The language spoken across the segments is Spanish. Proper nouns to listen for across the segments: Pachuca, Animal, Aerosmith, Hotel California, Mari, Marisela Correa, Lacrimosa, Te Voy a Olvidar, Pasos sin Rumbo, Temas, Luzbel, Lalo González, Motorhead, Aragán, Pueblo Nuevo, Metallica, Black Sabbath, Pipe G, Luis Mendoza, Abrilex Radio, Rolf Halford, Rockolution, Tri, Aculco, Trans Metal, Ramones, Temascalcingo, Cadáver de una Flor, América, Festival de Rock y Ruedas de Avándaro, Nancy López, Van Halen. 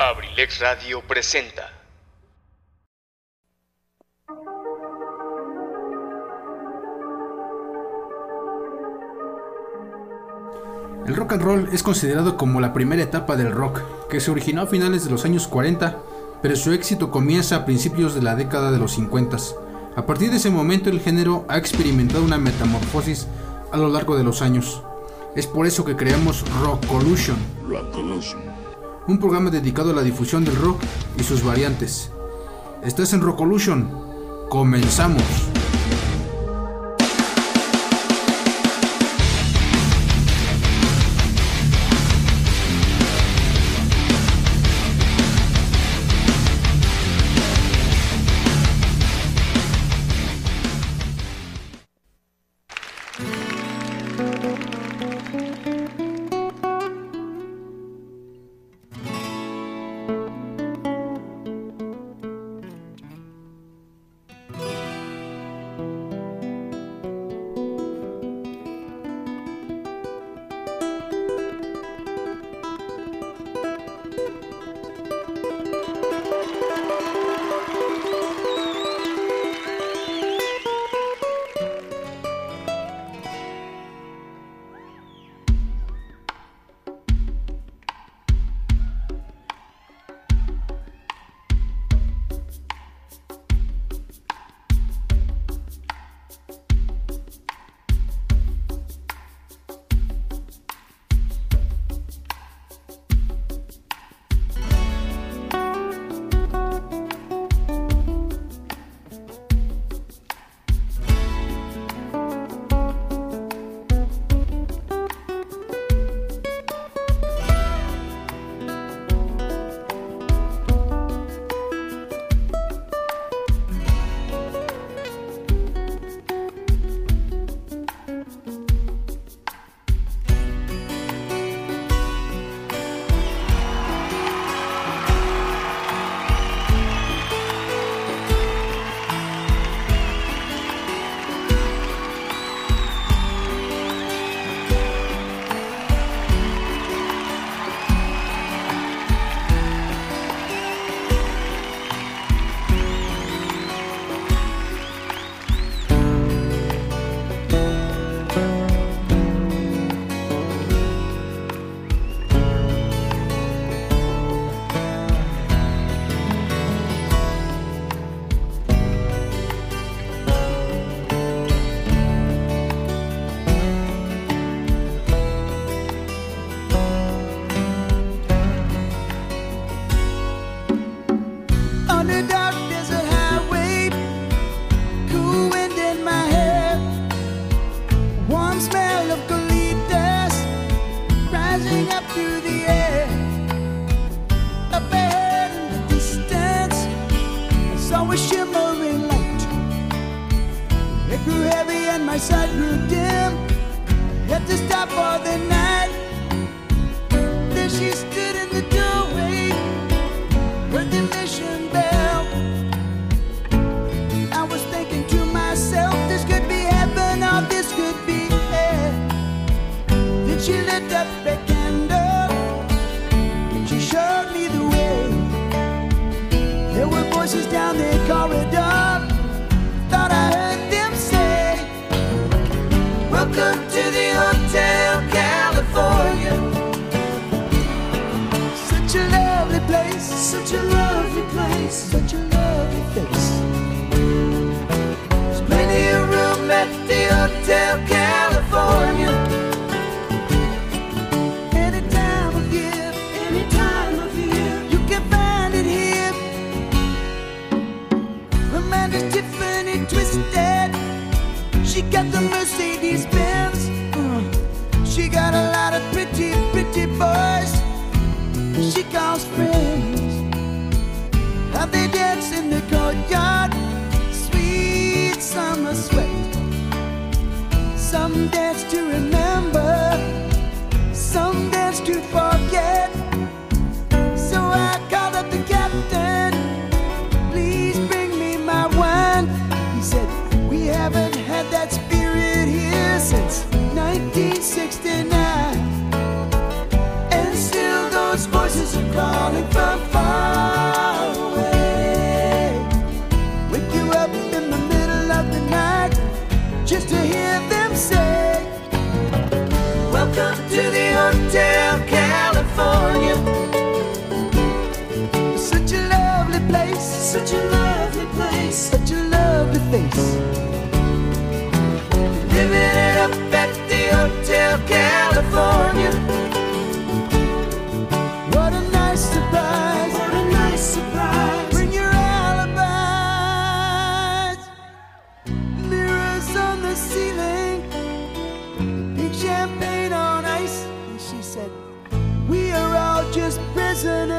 Abrilex Radio presenta. El rock and roll es considerado como la primera etapa del rock, que se originó a finales de los años 40, pero su éxito comienza a principios de la década de los 50. A partir de ese momento el género ha experimentado una metamorfosis a lo largo de los años. Es por eso que creamos Rockolution, un programa dedicado a la difusión del rock y sus variantes. Estás en Rockolution, comenzamos. Voices are calling from far.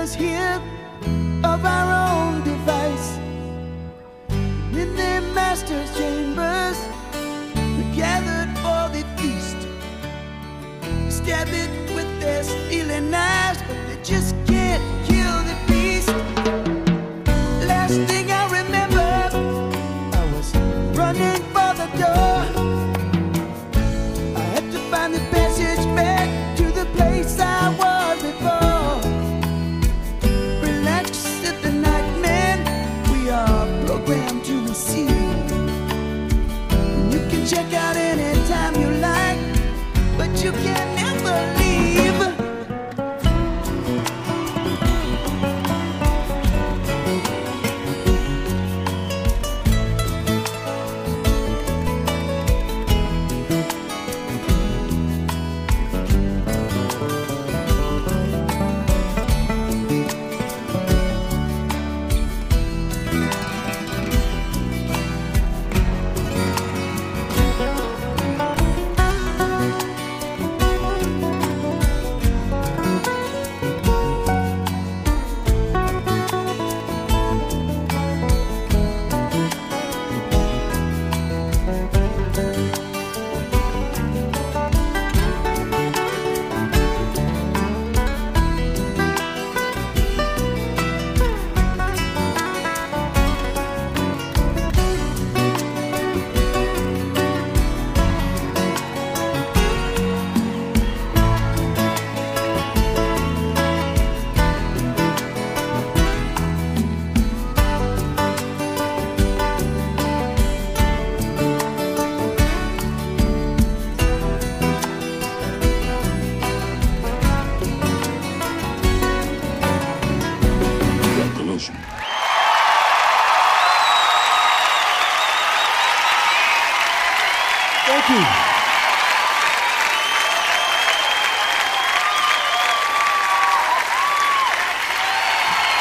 us here of our own device. In their master's chambers, they gathered for the feast. They stab it with their steely knives, but they just can't kill the beast. Last thing I remember, I was running for the door. I had to find the passage back to the place I was before. Check out anytime you like, but you can never leave.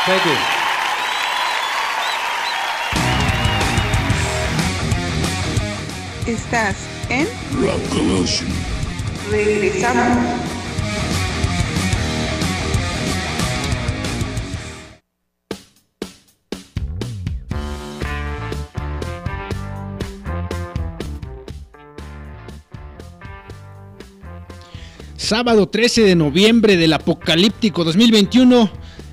Thank you. Estás en Rockolution. Regresamos. Sábado 13 de noviembre del apocalíptico 2021.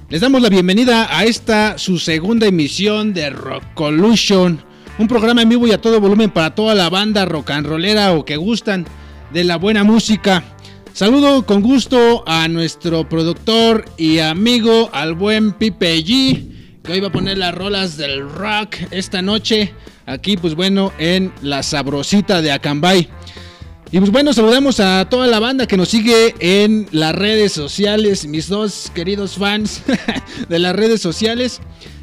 Les damos la bienvenida a esta, su segunda emisión de Rockolution, un programa en vivo y a todo volumen para toda la banda rock and rollera o que gustan de la buena música. Saludo con gusto a nuestro productor y amigo, al buen Pipe G, que hoy va a poner las rolas del rock esta noche, aquí pues bueno, en la sabrosita de Acambay. Y pues bueno, saludamos a toda la banda que nos sigue en las redes sociales, mis dos queridos fans de las redes sociales.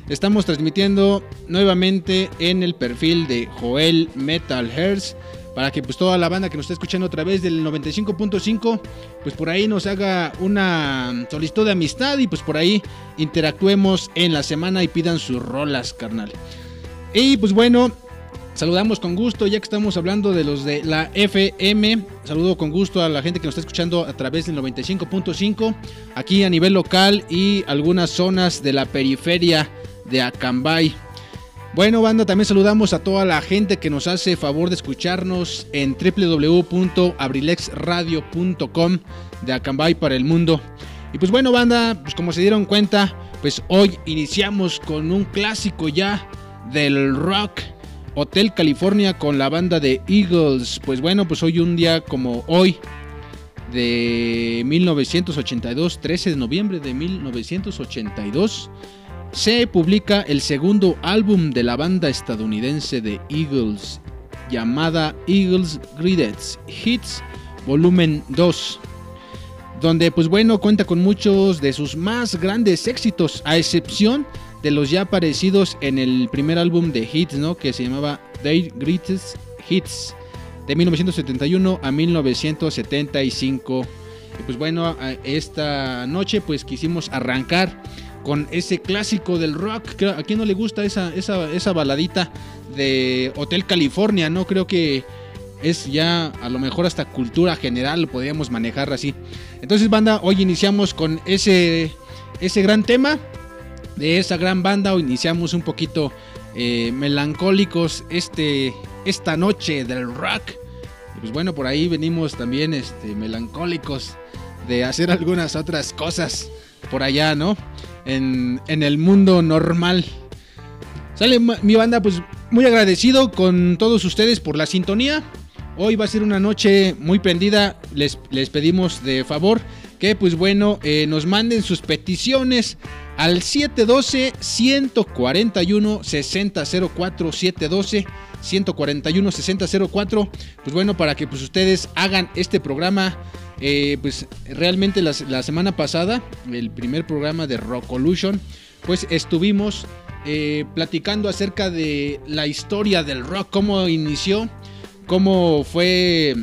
Estamos transmitiendo nuevamente en el perfil de Joel Metalhertz, para que pues toda la banda que nos está escuchando a través del 95.5, pues por ahí nos haga una solicitud de amistad y pues por ahí interactuemos en la semana y pidan sus rolas, carnal. Y pues bueno, saludamos con gusto, ya que estamos hablando de los de la FM, saludo con gusto a la gente que nos está escuchando a través del 95.5, aquí a nivel local y algunas zonas de la periferia de Acambay. Bueno, banda, también saludamos a toda la gente que nos hace favor de escucharnos en www.abrilexradio.com de Acambay para el mundo. Y pues bueno, banda, pues como se dieron cuenta, pues hoy iniciamos con un clásico ya del rock, Hotel California con la banda de Eagles. Pues bueno, pues hoy un día como hoy de 1982, 13 de noviembre de 1982, se publica el segundo álbum de la banda estadounidense de Eagles, llamada Eagles Greatest Hits Volumen 2, donde pues bueno cuenta con muchos de sus más grandes éxitos, a excepción de los ya aparecidos en el primer álbum de hits, ¿no?, que se llamaba Their Greatest Hits, de 1971 a 1975. Y pues bueno, esta noche pues quisimos arrancar con ese clásico del rock. ¿A quién no le gusta esa baladita de Hotel California, no? Creo que es ya a lo mejor hasta cultura general, lo podríamos manejar así. Entonces, banda, hoy iniciamos con ese ese gran tema de esa gran banda. Iniciamos un poquito melancólicos esta noche del rock. Y pues bueno, por ahí venimos también melancólicos de hacer algunas otras cosas por allá, ¿no? En el mundo normal. Sale mi banda, pues muy agradecido con todos ustedes por la sintonía. Hoy va a ser una noche muy prendida. Les pedimos de favor que, pues bueno, nos manden sus peticiones al 712-141-6004, 712-141-6004. Pues bueno, para que pues ustedes hagan este programa. Pues realmente la semana pasada, el primer programa de Rockolution, pues estuvimos platicando acerca de la historia del rock, cómo inició, cómo fue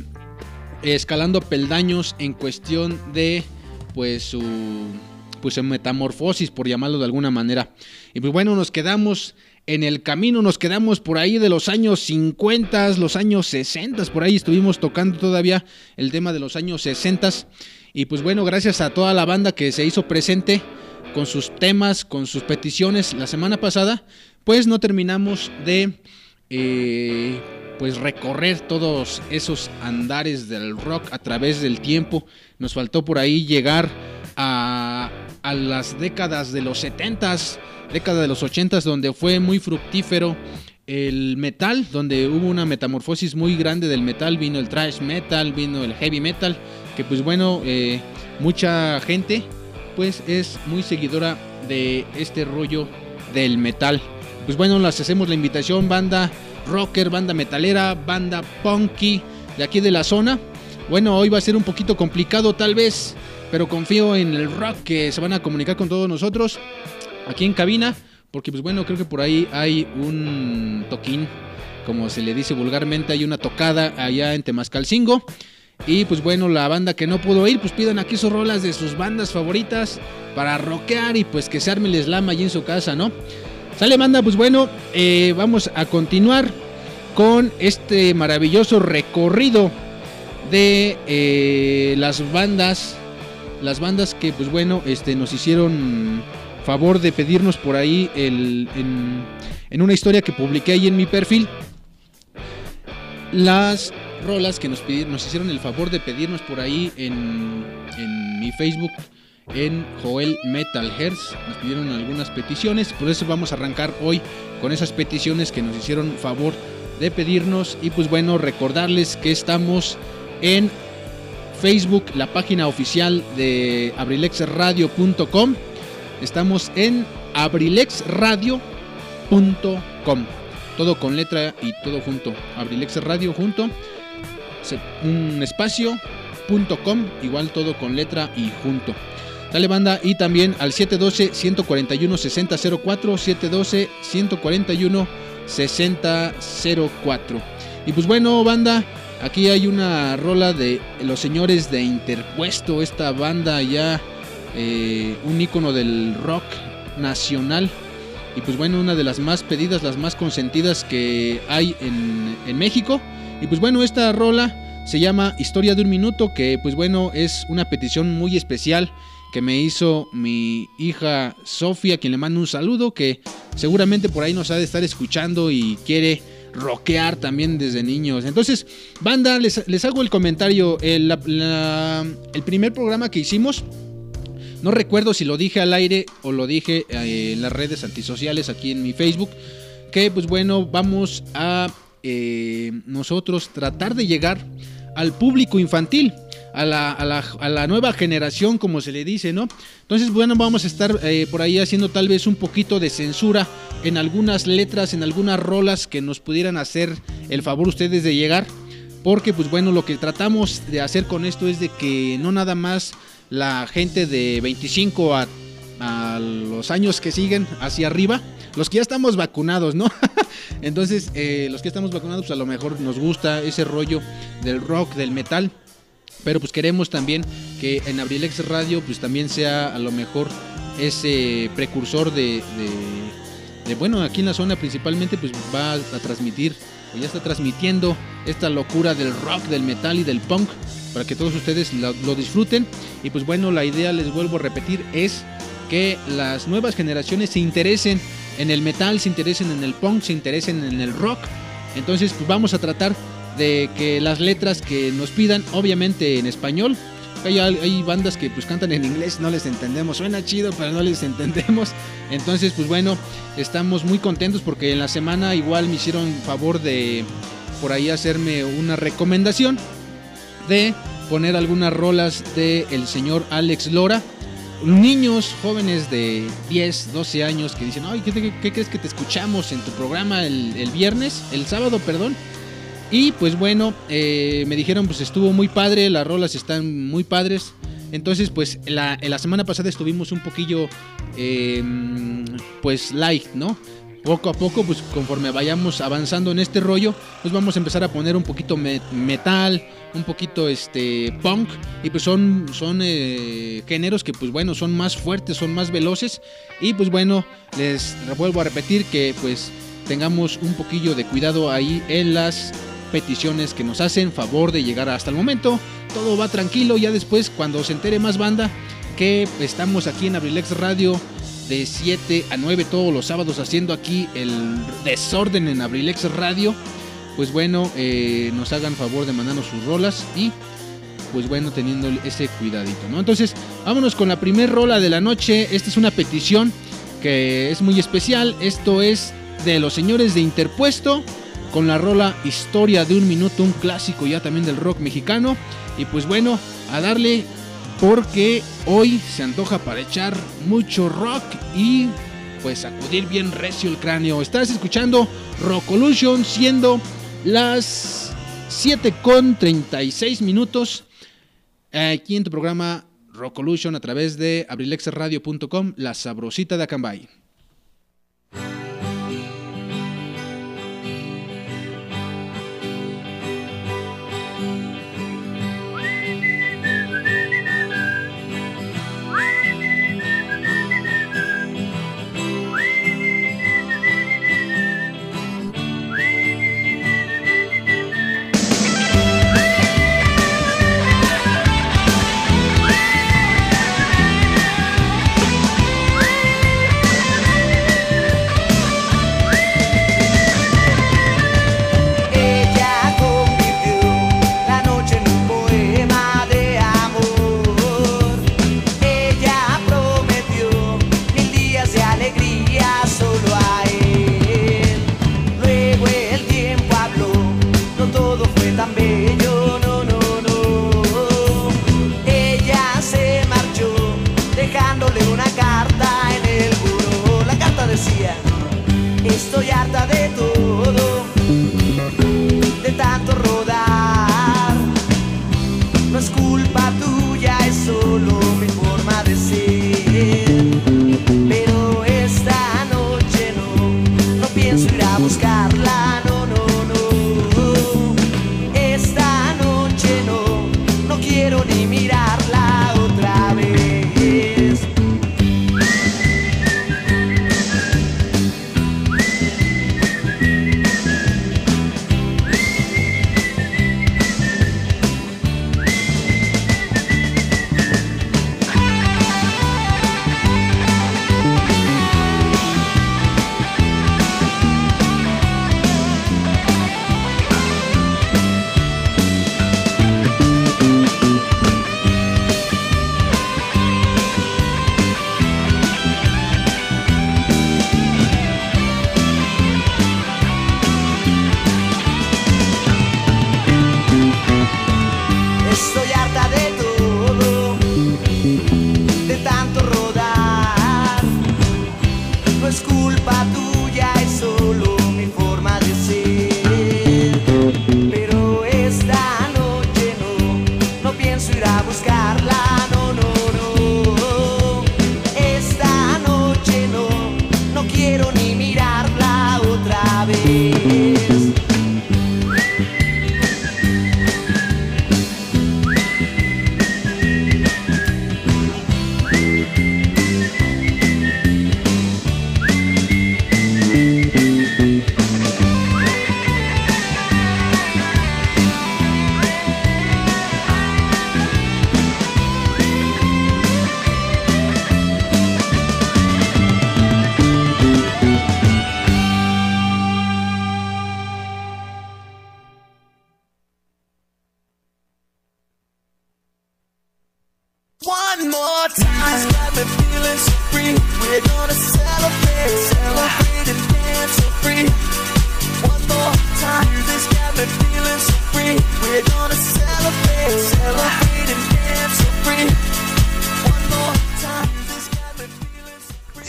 escalando peldaños en cuestión de pues su metamorfosis, por llamarlo de alguna manera. Y pues bueno, nos quedamos en el camino, nos quedamos por ahí de los años 50, los años 60, por ahí estuvimos tocando todavía el tema de los años 60. Y pues bueno, gracias a toda la banda que se hizo presente con sus temas, con sus peticiones la semana pasada, pues no terminamos de pues recorrer todos esos andares del rock a través del tiempo. Nos faltó por ahí llegar a las décadas de los 70s, década de los 80s, donde fue muy fructífero el metal, donde hubo una metamorfosis muy grande del metal. Vino el thrash metal, vino el heavy metal, que pues bueno, mucha gente pues es muy seguidora de este rollo del metal. Pues bueno, les hacemos la invitación, banda rocker, banda metalera, banda punky de aquí de la zona. Bueno, hoy va a ser un poquito complicado tal vez, pero confío en el rock que se van a comunicar con todos nosotros aquí en cabina, porque pues bueno, creo que por ahí hay un toquín, como se le dice vulgarmente, hay una tocada allá en Temascalcingo. Y pues bueno, la banda que no pudo ir, pues pidan aquí sus rolas de sus bandas favoritas para rockear y pues que se arme el eslama allí en su casa, ¿no? Sale, banda, pues bueno, vamos a continuar con este maravilloso recorrido de las bandas que pues bueno, nos hicieron favor de pedirnos por ahí en una historia que publiqué ahí en mi perfil, las rolas que nos hicieron el favor de pedirnos por ahí en mi Facebook, en Joel Metalhertz. Nos pidieron algunas peticiones, por eso vamos a arrancar hoy con esas peticiones que nos hicieron favor de pedirnos. Y pues bueno, recordarles que estamos en Facebook, la página oficial de abrilexradio.com. Estamos en abrilexradio.com, todo con letra y todo junto, abrilexradio junto, un espacio.com, igual todo con letra y junto. Dale, banda, y también al 712-141-6004, 712-141-6004. Y pues bueno, banda, aquí hay una rola de los señores de Interpuesto, esta banda ya un ícono del rock nacional. Y pues bueno, una de las más pedidas, las más consentidas que hay en México. Y pues bueno, esta rola se llama Historia de un Minuto, que pues bueno, es una petición muy especial que me hizo mi hija Sofía, quien le mando un saludo, que seguramente por ahí nos ha de estar escuchando y quiere rockear también desde niños. Entonces, banda, les hago el comentario. El primer programa que hicimos, no recuerdo si lo dije al aire o lo dije en las redes antisociales aquí en mi Facebook, que pues bueno, vamos a nosotros tratar de llegar al público infantil, a la nueva generación, como se le dice, ¿no? Entonces, bueno, vamos a estar por ahí haciendo tal vez un poquito de censura en algunas letras, en algunas rolas que nos pudieran hacer el favor ustedes de llegar, porque pues bueno, lo que tratamos de hacer con esto es de que no nada más la gente de 25 a los años que siguen hacia arriba, los que ya estamos vacunados, ¿no? Entonces, los que estamos vacunados, pues a lo mejor nos gusta ese rollo del rock, del metal, pero pues queremos también que en Abrilex Radio pues también sea a lo mejor ese precursor de bueno, aquí en la zona principalmente pues va a transmitir, o ya está transmitiendo, esta locura del rock, del metal y del punk, para que todos ustedes lo disfruten. Y pues bueno, la idea, les vuelvo a repetir, es que las nuevas generaciones se interesen en el metal, se interesen en el punk, se interesen en el rock. Entonces pues vamos a tratar de que las letras que nos pidan, obviamente en español, hay bandas que pues cantan en inglés, no les entendemos, suena chido pero no les entendemos. Entonces pues bueno, estamos muy contentos porque en la semana igual me hicieron favor de por ahí hacerme una recomendación de poner algunas rolas del señor Alex Lora. Niños jóvenes de 10, 12 años que dicen: ay, ¿qué crees que te escuchamos en tu programa el sábado? Y pues bueno, me dijeron pues estuvo muy padre, las rolas están muy padres. Entonces pues la semana pasada estuvimos un poquillo pues light, ¿no? Poco a poco pues conforme vayamos avanzando en este rollo, pues vamos a empezar a poner un poquito metal, un poquito punk. Y pues son géneros que pues bueno, son más fuertes, son más veloces. Y pues bueno, les vuelvo a repetir que pues tengamos un poquillo de cuidado ahí en las peticiones que nos hacen favor de llegar. Hasta el momento todo va tranquilo, ya después cuando se entere más banda que estamos aquí en Abrilex Radio de 7 a 9 todos los sábados haciendo aquí el desorden en Abrilex Radio, pues bueno, nos hagan favor de mandarnos sus rolas y pues bueno, teniendo ese cuidadito, ¿no? Entonces vámonos con la primer rola de la noche. Esta es una petición que es muy especial, esto es de los señores de Interpuesto con la rola Historia de un Minuto, un clásico ya también del rock mexicano. Y pues bueno, a darle porque hoy se antoja para echar mucho rock y pues sacudir bien recio el cráneo. Estás escuchando Rockolution siendo las 7:36 aquí en tu programa Rockolution a través de abrilexradio.com, la sabrosita de Acambay.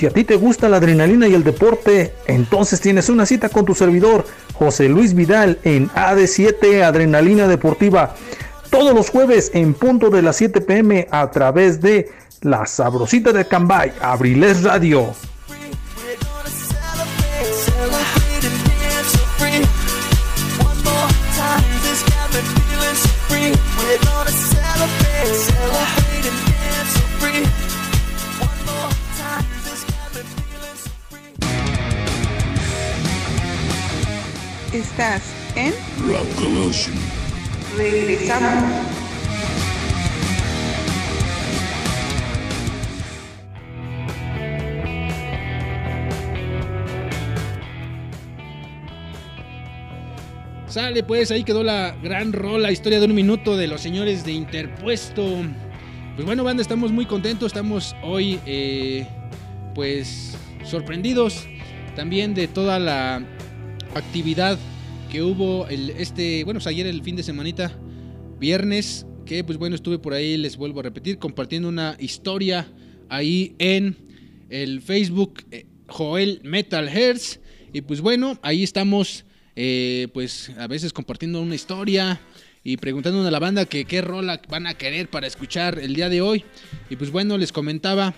Si a ti te gusta la adrenalina y el deporte, entonces tienes una cita con tu servidor, José Luis Vidal, en AD7 Adrenalina Deportiva, todos los jueves en punto de las 7 pm a través de La Sabrosita de Acambay, Abrilex Radio. Estás en Rockolution. Regresamos. Sale pues, ahí quedó la gran rola, historia de un minuto de los señores de Interpuesto. Pues bueno, banda, estamos muy contentos, estamos hoy pues sorprendidos también de toda la actividad que hubo ayer el fin de semanita, viernes, que pues bueno, estuve por ahí, les vuelvo a repetir, compartiendo una historia ahí en el Facebook, Joel Metalhertz, y pues bueno, ahí estamos pues a veces compartiendo una historia y preguntando a la banda que qué rola van a querer para escuchar el día de hoy. Y pues bueno, les comentaba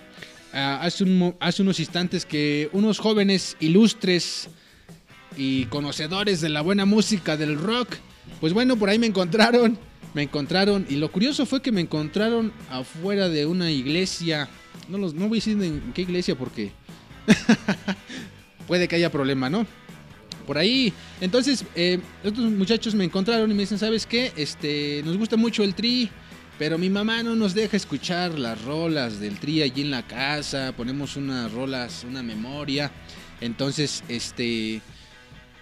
hace unos instantes que unos jóvenes ilustres y conocedores de la buena música del rock, pues bueno, por ahí me encontraron, y lo curioso fue que me encontraron afuera de una iglesia, no voy a decir en qué iglesia porque puede que haya problema, ¿no? Por ahí, entonces, estos muchachos me encontraron y me dicen, ¿sabes qué? Nos gusta mucho el Tri, pero mi mamá no nos deja escuchar las rolas del Tri allí en la casa, ponemos unas rolas, una memoria, entonces,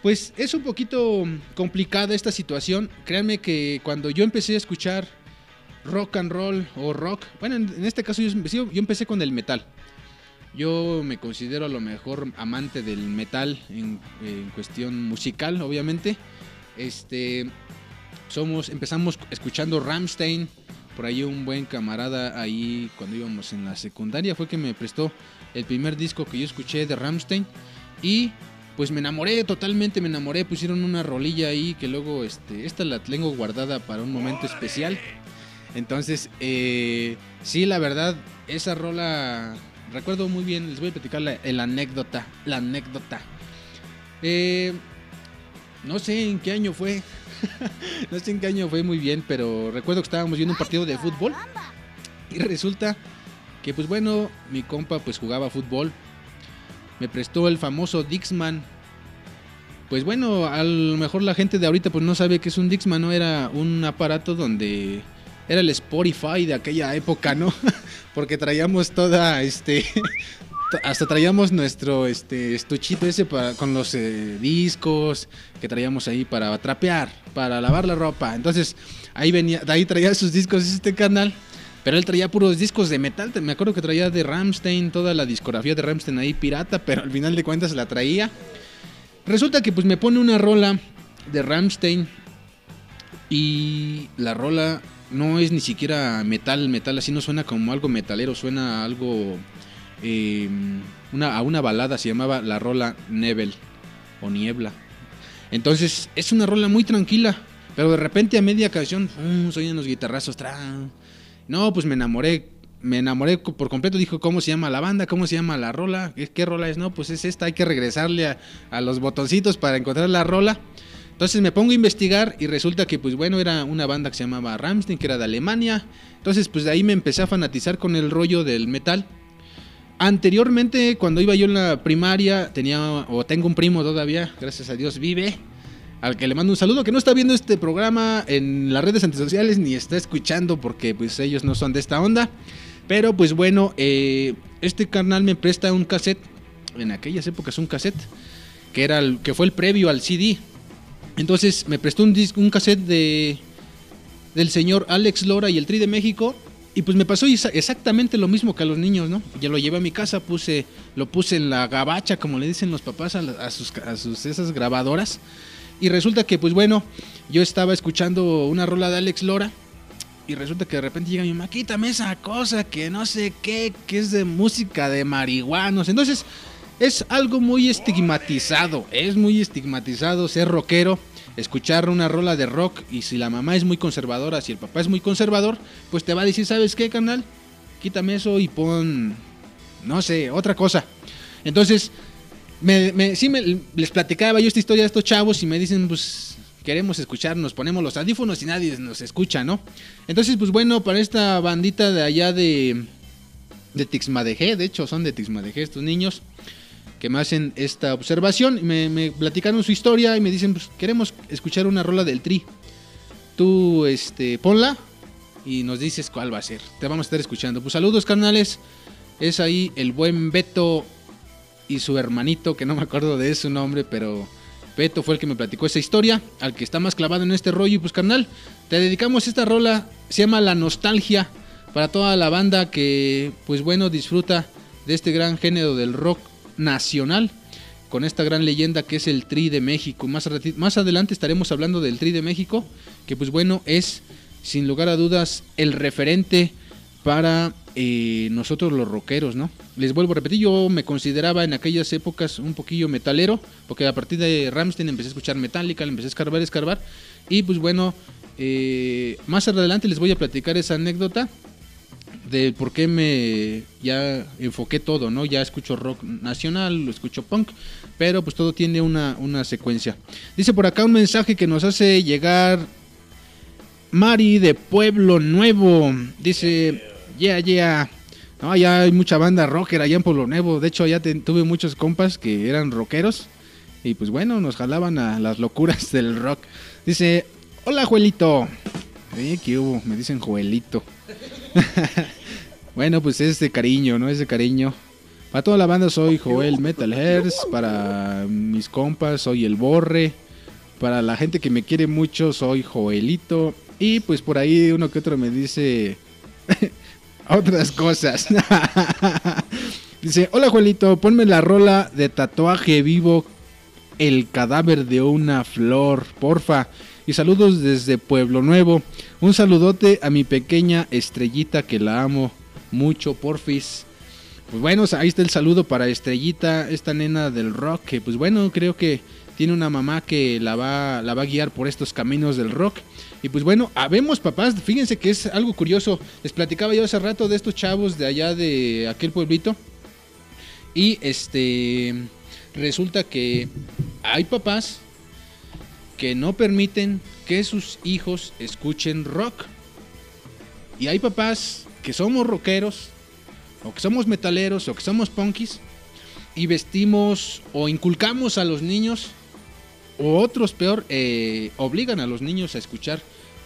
pues es un poquito complicada esta situación. Créanme que cuando yo empecé a escuchar rock and roll o rock, bueno, en este caso yo empecé con el metal. Yo me considero a lo mejor amante del metal en cuestión musical, obviamente. Empezamos escuchando Rammstein. Por ahí un buen camarada ahí cuando íbamos en la secundaria fue que me prestó el primer disco que yo escuché de Rammstein. Y pues me enamoré totalmente, pusieron una rolilla ahí que luego, esta la tengo guardada para un momento especial. Entonces, sí, la verdad, esa rola, recuerdo muy bien, les voy a platicar la anécdota. No sé en qué año fue, muy bien, pero recuerdo que estábamos viendo un partido de fútbol y resulta que, pues bueno, mi compa pues jugaba fútbol. Me prestó el famoso Dixman. Pues bueno, a lo mejor la gente de ahorita pues no sabe qué es un Dixman, ¿no? Era un aparato donde era el Spotify de aquella época, ¿no? Porque traíamos toda hasta traíamos nuestro estuchito ese con los discos que traíamos ahí para trapear, para lavar la ropa. Entonces, ahí traía sus discos este canal. Pero él traía puros discos de metal, me acuerdo que traía de Rammstein, toda la discografía de Rammstein ahí pirata, pero al final de cuentas la traía. Resulta que pues me pone una rola de Rammstein y la rola no es ni siquiera metal, así no suena como algo metalero, suena algo, a una balada, se llamaba la rola Nebel o Niebla. Entonces es una rola muy tranquila, pero de repente a media canción, suenan los guitarrazos, No, pues me enamoré por completo. Dijo, ¿cómo se llama la banda? ¿Cómo se llama la rola? ¿Qué rola es? No, pues es esta, hay que regresarle a los botoncitos para encontrar la rola. Entonces me pongo a investigar y resulta que, pues bueno, era una banda que se llamaba Rammstein, que era de Alemania. Entonces, pues de ahí me empecé a fanatizar con el rollo del metal. Anteriormente, cuando iba yo en la primaria, tengo un primo todavía, gracias a Dios vive, al que le mando un saludo, que no está viendo este programa en las redes antisociales, ni está escuchando porque pues ellos no son de esta onda. Pero pues bueno, este carnal me presta un cassette, en aquellas épocas un cassette, que fue el previo al CD. Entonces me prestó un cassette del señor Alex Lora y el Tri de México. Y pues me pasó exactamente lo mismo que a los niños, ¿no? Ya lo llevé a mi casa, lo puse en la gabacha, como le dicen los papás a sus esas grabadoras. Y resulta que, pues bueno, yo estaba escuchando una rola de Alex Lora. y resulta que de repente llega mi mamá, quítame esa cosa que no sé qué, que es de música de marihuanos. Entonces es algo muy estigmatizado, es muy estigmatizado ser rockero, escuchar una rola de rock, y si la mamá es muy conservadora, si el papá es muy conservador, pues te va a decir, ¿sabes qué, carnal? Quítame eso y pon, no sé, otra cosa. Entonces, les platicaba yo esta historia a estos chavos y me dicen, pues, queremos escuchar, nos ponemos los audífonos y nadie nos escucha, ¿no? Entonces, pues bueno, para esta bandita de allá de Tixmadejé, de hecho son de Tixmadejé estos niños que me hacen esta observación, me platicaron su historia y me dicen, pues, queremos escuchar una rola del Tri. Tú, ponla y nos dices cuál va a ser. Te vamos a estar escuchando. Pues saludos, carnales. Es ahí el buen Beto y su hermanito, que no me acuerdo de su nombre, pero Beto fue el que me platicó esa historia, al que está más clavado en este rollo. Y pues, carnal, te dedicamos esta rola, se llama La Nostalgia, para toda la banda que, pues bueno, disfruta de este gran género del rock nacional, con esta gran leyenda que es el Tri de México. Más adelante estaremos hablando del Tri de México, que pues bueno, es sin lugar a dudas el referente para nosotros los rockeros, ¿no? Les vuelvo a repetir, yo me consideraba en aquellas épocas un poquillo metalero, porque a partir de Rammstein empecé a escuchar Metallica, le empecé a escarbar, y pues bueno, más adelante les voy a platicar esa anécdota de por qué me ya enfoqué todo, ¿no? Ya escucho rock nacional, lo escucho punk, pero pues todo tiene una secuencia. Dice por acá un mensaje que nos hace llegar Mari de Pueblo Nuevo. Dice, yeah, yeah. No, allá hay mucha banda rocker allá en Pueblo Nuevo. De hecho, allá tuve muchos compas que eran rockeros y pues bueno, nos jalaban a las locuras del rock. Dice, hola, Joelito. ¿Qué hubo? Me dicen Joelito. Bueno, pues es de cariño, ¿no? Es de cariño. Para toda la banda soy Joel Metalhertz. Para mis compas soy El Borre. Para la gente que me quiere mucho soy Joelito. Y pues por ahí uno que otro me dice otras cosas. Dice, hola, Joelito, ponme la rola de Tatuaje Vivo, El Cadáver de una Flor, porfa. Y saludos desde Pueblo Nuevo. Un saludote a mi pequeña Estrellita, que la amo mucho, porfis. Pues bueno, ahí está el saludo para Estrellita, esta nena del rock, que pues bueno, creo que tiene una mamá que la va a guiar por estos caminos del rock. Y pues bueno, habemos papás, fíjense que es algo curioso. Les platicaba yo hace rato de estos chavos de allá de aquel pueblito. Y resulta que hay papás que no permiten que sus hijos escuchen rock. Y hay papás que somos rockeros, o que somos metaleros, o que somos punkis, y vestimos o inculcamos a los niños, o otros peor, obligan a los niños a escuchar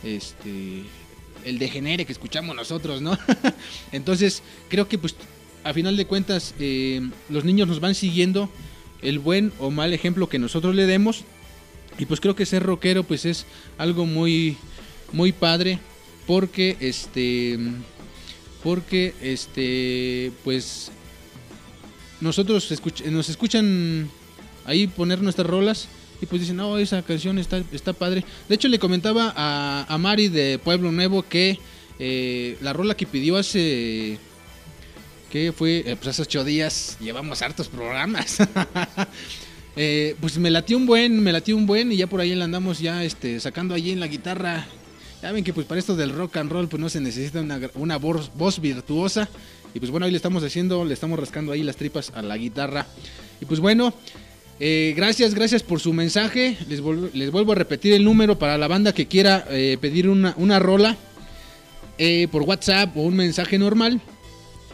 el degenere que escuchamos nosotros, ¿no? Entonces creo que pues a final de cuentas los niños nos van siguiendo el buen o mal ejemplo que nosotros le demos. Y pues creo que ser rockero pues es algo muy, muy padre, porque pues nosotros nos escuchan ahí poner nuestras rolas y pues dicen, no, esa canción está padre. De hecho, le comentaba a Mari de Pueblo Nuevo que la rola que pidió hace, que fue pues hace 8 días, llevamos hartos programas. Pues me latió un buen y ya por ahí la andamos ya sacando allí en la guitarra. Ya ven que pues para esto del rock and roll pues no se necesita una voz virtuosa. Y pues bueno, ahí le estamos rascando ahí las tripas a la guitarra. Y pues bueno, gracias por su mensaje. Les vuelvo a repetir el número para la banda que quiera pedir una rola por WhatsApp o un mensaje normal,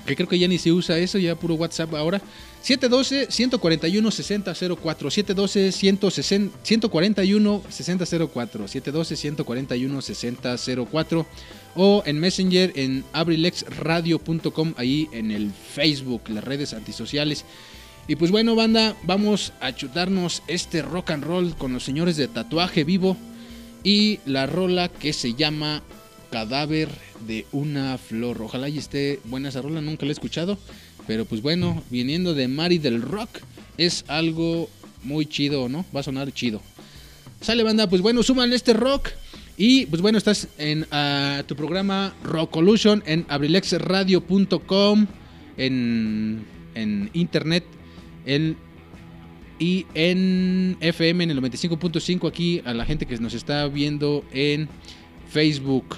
que creo que ya ni se usa eso, ya puro WhatsApp ahora. 712-141-6004, 712-141-6004, 712-141-6004, o en Messenger en abrilexradio.com, ahí en el Facebook, las redes antisociales. Y pues bueno, banda, vamos a chutarnos este rock and roll con los señores de Tatuaje Vivo y la rola que se llama Cadáver de una Flor. Ojalá y esté buena esa rola, nunca la he escuchado, pero pues bueno, viniendo de Mari del rock, es algo muy chido, ¿no? Va a sonar chido. Sale, banda, pues bueno, suman este rock. Y pues bueno, estás en tu programa Rockolution en abrilexradio.com, en internet, y en FM en el 95.5 aquí a la gente que nos está viendo en Facebook.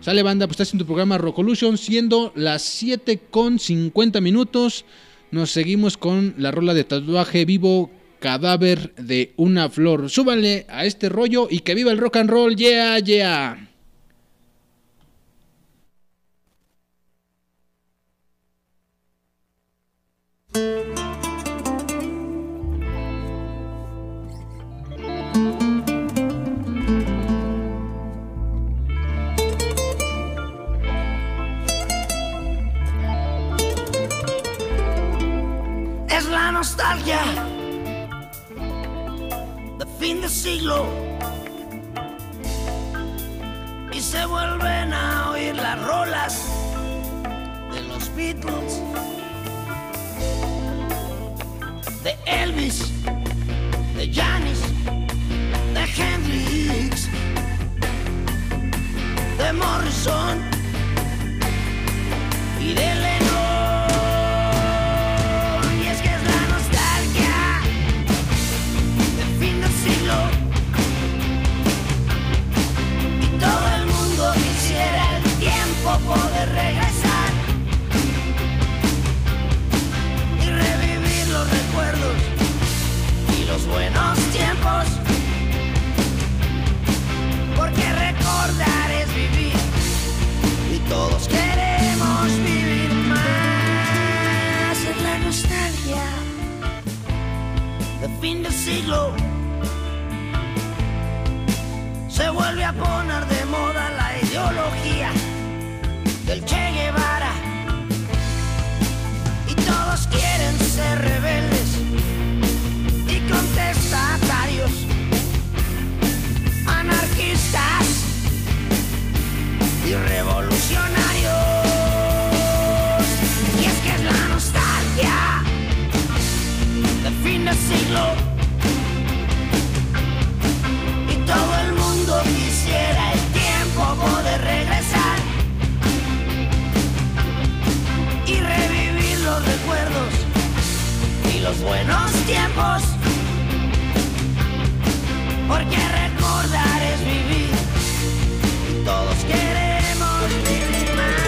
Sale banda, pues estás en tu programa Rockolution, siendo las 7:50. Nos seguimos con la rola de Tatuaje Vivo, Cadáver de una Flor. Súbanle a este rollo y que viva el rock and roll. Yeah, yeah. Es la nostalgia de fin de siglo y se vuelven a oír las rolas de los Beatles, de Elvis, de Janis, de Hendrix, de Morrison y de Lennon. Y todo el mundo quisiera el tiempo poder regresar y revivir los recuerdos y los buenos tiempos, porque recordar es vivir y todos queremos vivir más. Es la nostalgia de fin de siglo. Se vuelve a poner de moda la ideología del Che Guevara y todos quieren ser rebeldes y contestatarios, anarquistas y revolucionarios. Y es que es la nostalgia del fin del siglo. Todo el mundo quisiera el tiempo poder regresar y revivir los recuerdos y los buenos tiempos, porque recordar es vivir y todos queremos vivir más.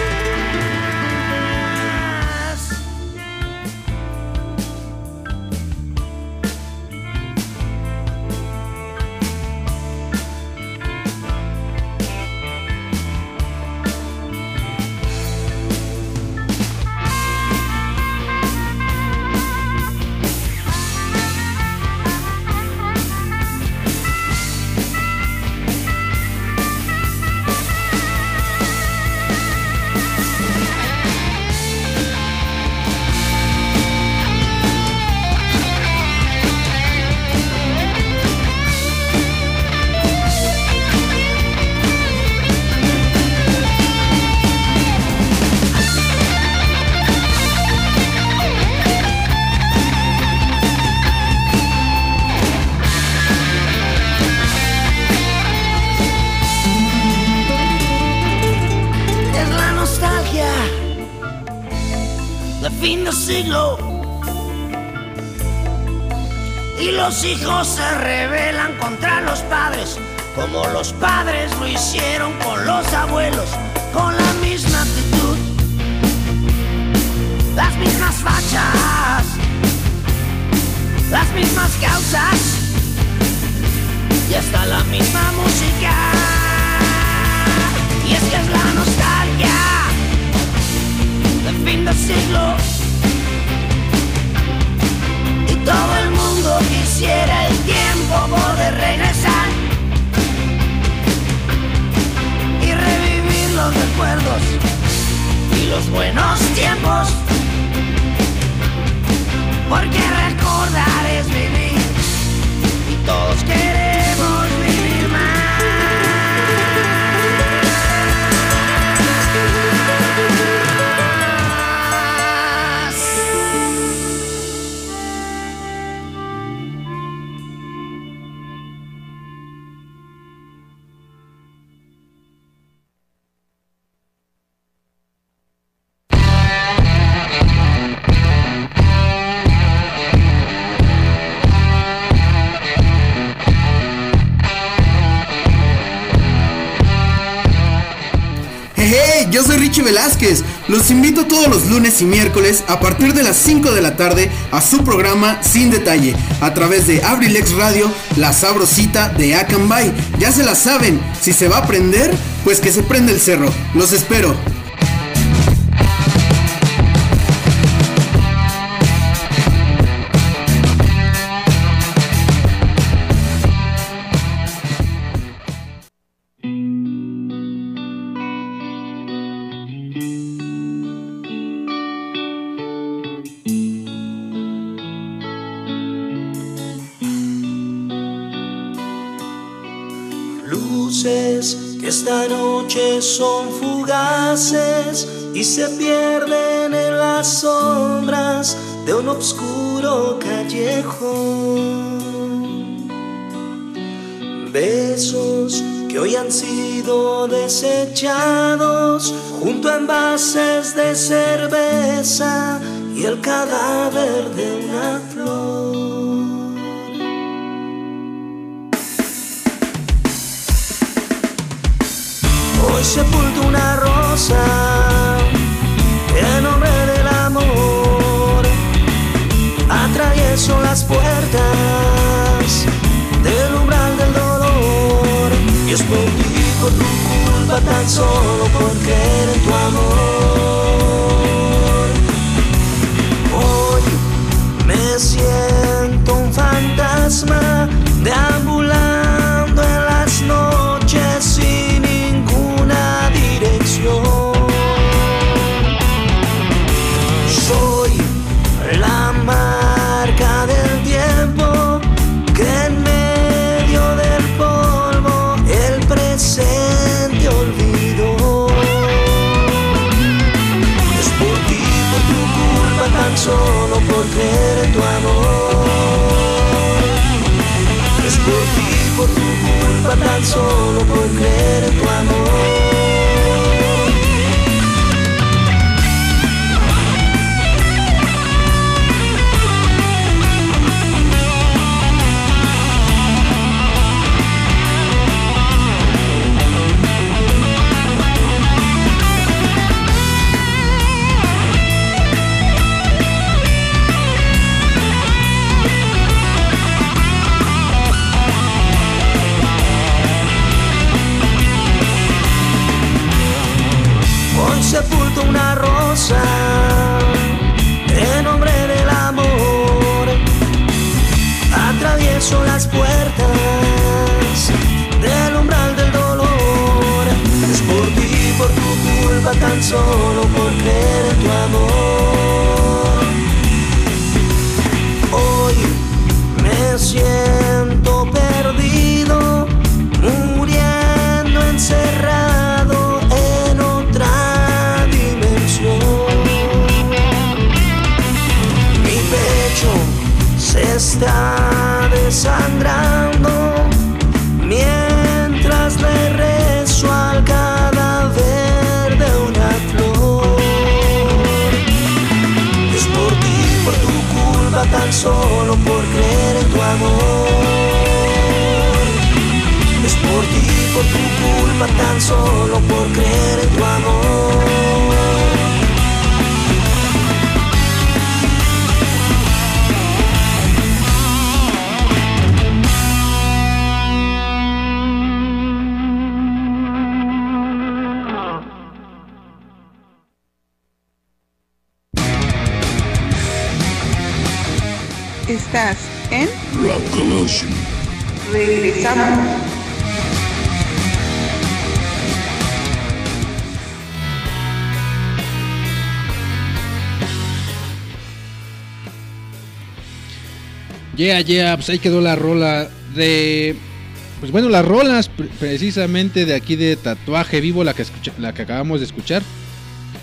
Los hijos se rebelan contra los padres, como los padres lo hicieron con los abuelos, con la misma actitud, las mismas fachas, las mismas causas y hasta la misma música. Y es que es la nostalgia del fin del siglo. Todo el mundo quisiera el tiempo poder regresar y revivir los recuerdos y los buenos tiempos, porque recordar es vivir y todos queremos vivir más. Velázquez. Los invito todos los lunes y miércoles a partir de las 5 de la tarde a su programa Sin Detalle, a través de Abrilex Radio, la sabrosita de Acambay. Ya se la saben, si se va a prender, pues que se prenda el cerro. Los espero. Esta noche son fugaces y se pierden en las sombras de un oscuro callejón. Besos que hoy han sido desechados junto a envases de cerveza y el cadáver de una flor. Hoy sepulto una rosa en nombre del amor. Atravieso las puertas del umbral del dolor y explico tu culpa tan solo porque eres tu amor. Hoy me siento un fantasma deambulando en las noches sin ninguna dirección. Soy la marca del tiempo que en medio del polvo el presente olvidó. Es por ti, por tu culpa, tan solo por creer en tu amor. Es por ti, por tu culpa, tan solo por creer en tu amor. Sepulto una rosa en nombre del amor. Atravieso las puertas del umbral del dolor. Es por ti, por tu culpa, tan solo por creer en tu amor. Hoy me siento perdido, muriendo encerrado. Se está desangrando mientras le rezo al cadáver de una flor. Es por ti, por tu culpa, tan solo por creer en tu amor. Es por ti, por tu culpa, tan solo por creer en tu amor. Estás en Rockolution. Regresamos. Yeah, pues ahí quedó la rola de... Pues bueno, las rolas precisamente de aquí de Tatuaje Vivo, la que acabamos de escuchar,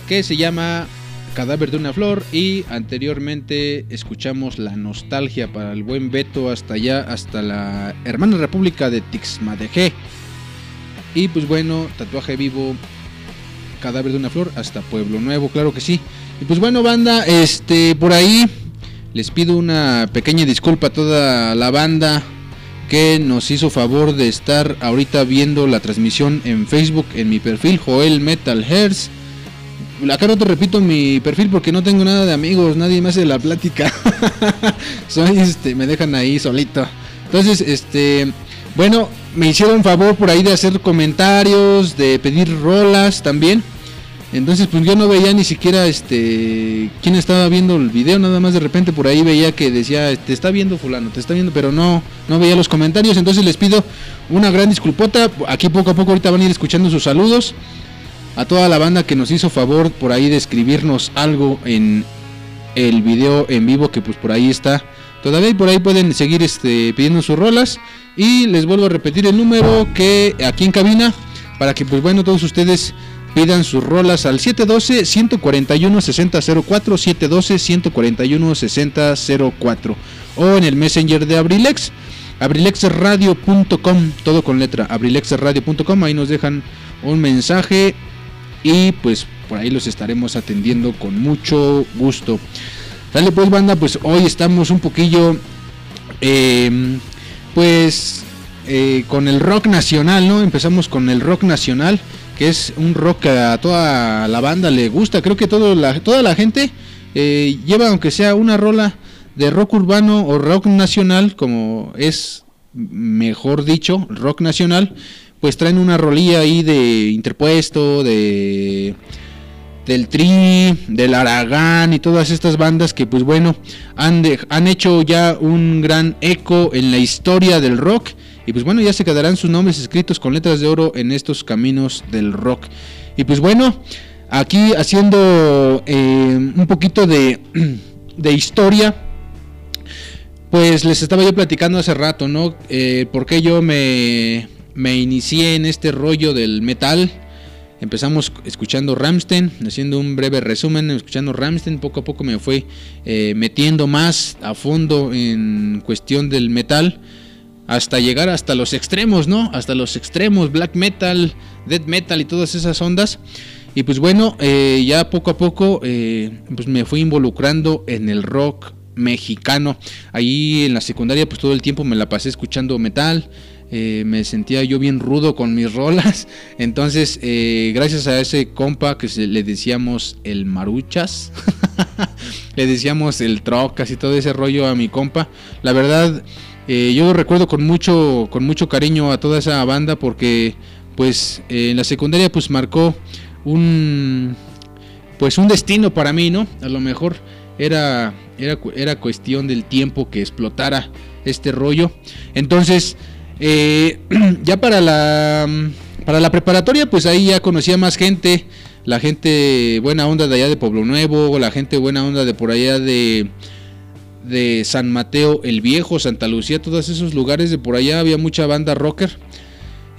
que se llama Cadáver de una Flor, y anteriormente escuchamos La Nostalgia para el buen Beto hasta allá, hasta la hermana república de Tixmadejé. Y pues bueno, Tatuaje Vivo, Cadáver de una Flor hasta Pueblo Nuevo, claro que sí. Y pues bueno, banda, por ahí les pido una pequeña disculpa a toda la banda que nos hizo favor de estar ahorita viendo la transmisión en Facebook, en mi perfil Joel Metalhertz. acá no te repito mi perfil porque no tengo nada de amigos, nadie me hace la plática. Soy me dejan ahí solito. Entonces, bueno, me hicieron favor por ahí de hacer comentarios, de pedir rolas también. Entonces, pues yo no veía ni siquiera quién estaba viendo el video, nada más de repente por ahí veía que decía, te está viendo fulano, te está viendo, pero no veía los comentarios. Entonces les pido una gran disculpota. Aquí poco a poco ahorita van a ir escuchando sus saludos a toda la banda que nos hizo favor por ahí de escribirnos algo en el video en vivo, que pues por ahí está todavía y por ahí pueden seguir pidiendo sus rolas. Y les vuelvo a repetir el número que aquí en cabina, para que pues bueno, todos ustedes pidan sus rolas al 712-141-6004, 712-141-6004, o en el Messenger de Abrilex, abrilexradio.com, todo con letra, abrilexradio.com. Ahí nos dejan un mensaje y pues por ahí los estaremos atendiendo con mucho gusto. Dale pues, banda, pues hoy estamos un poquillo con el rock nacional, ¿no? Empezamos con el rock nacional, que es un rock que a toda la banda le gusta. Creo que toda la gente lleva, aunque sea una rola de rock urbano o rock nacional, como es mejor dicho, rock nacional, pues traen una rolilla ahí de Interpuesto, del Tri, del Aragán y todas estas bandas que pues bueno han hecho ya un gran eco en la historia del rock. Y pues bueno, ya se quedarán sus nombres escritos con letras de oro en estos caminos del rock. Y pues bueno, aquí haciendo un poquito de historia, pues les estaba yo platicando hace rato, ¿no? Por qué yo me inicié en este rollo del metal. Empezamos escuchando Rammstein, haciendo un breve resumen, escuchando Rammstein. Poco a poco me fui metiendo más a fondo en cuestión del metal, hasta llegar hasta los extremos, ¿no? Hasta los extremos, black metal, death metal y todas esas ondas. Y pues bueno, ya poco a poco pues me fui involucrando en el rock mexicano. Ahí en la secundaria pues todo el tiempo me la pasé escuchando metal. Me sentía yo bien rudo con mis rolas. Entonces, gracias a ese compa que le decíamos el Maruchas, le decíamos el Trocas y todo ese rollo a mi compa. La verdad, yo recuerdo con mucho cariño a toda esa banda, porque pues en la secundaria pues marcó un destino para mí, ¿no? A lo mejor era cuestión del tiempo que explotara este rollo. Entonces ya para la preparatoria pues ahí ya conocía más gente, la gente buena onda de allá de Pueblo Nuevo, la gente buena onda de por allá de San Mateo el Viejo, Santa Lucía, todos esos lugares de por allá había mucha banda rocker.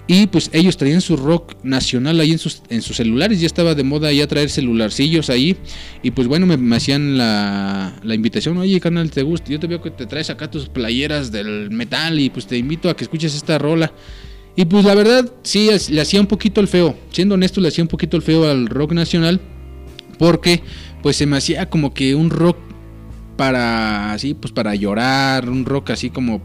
Y pues ellos traían su rock nacional ahí en sus celulares. Ya estaba de moda ya traer celularcillos ahí. Y pues bueno, me hacían la invitación. Oye, carnal, ¿te gusta? Yo te veo que te traes acá tus playeras del metal y pues te invito a que escuches esta rola. Y pues la verdad, sí, le hacía un poquito el feo. Siendo honesto, le hacía un poquito el feo al rock nacional, porque pues se me hacía como que un rock para llorar, un rock así como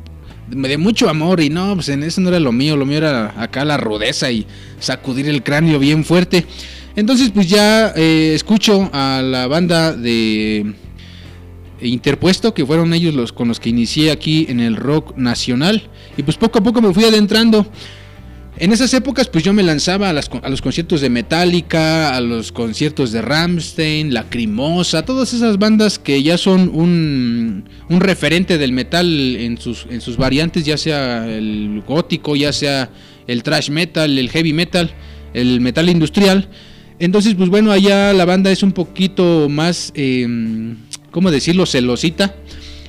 de mucho amor. Y no, pues en eso no era lo mío era acá la rudeza y sacudir el cráneo bien fuerte. Entonces pues ya escucho a la banda de Interpuesto, que fueron ellos los con los que inicié aquí en el rock nacional. Y pues poco a poco me fui adentrando. En esas épocas pues yo me lanzaba a los conciertos de Metallica, a los conciertos de Rammstein, Lacrimosa, todas esas bandas que ya son un referente del metal en sus variantes, ya sea el gótico, ya sea el thrash metal, el heavy metal, el metal industrial. Entonces pues bueno, allá la banda es un poquito más, ¿cómo decirlo?, celosita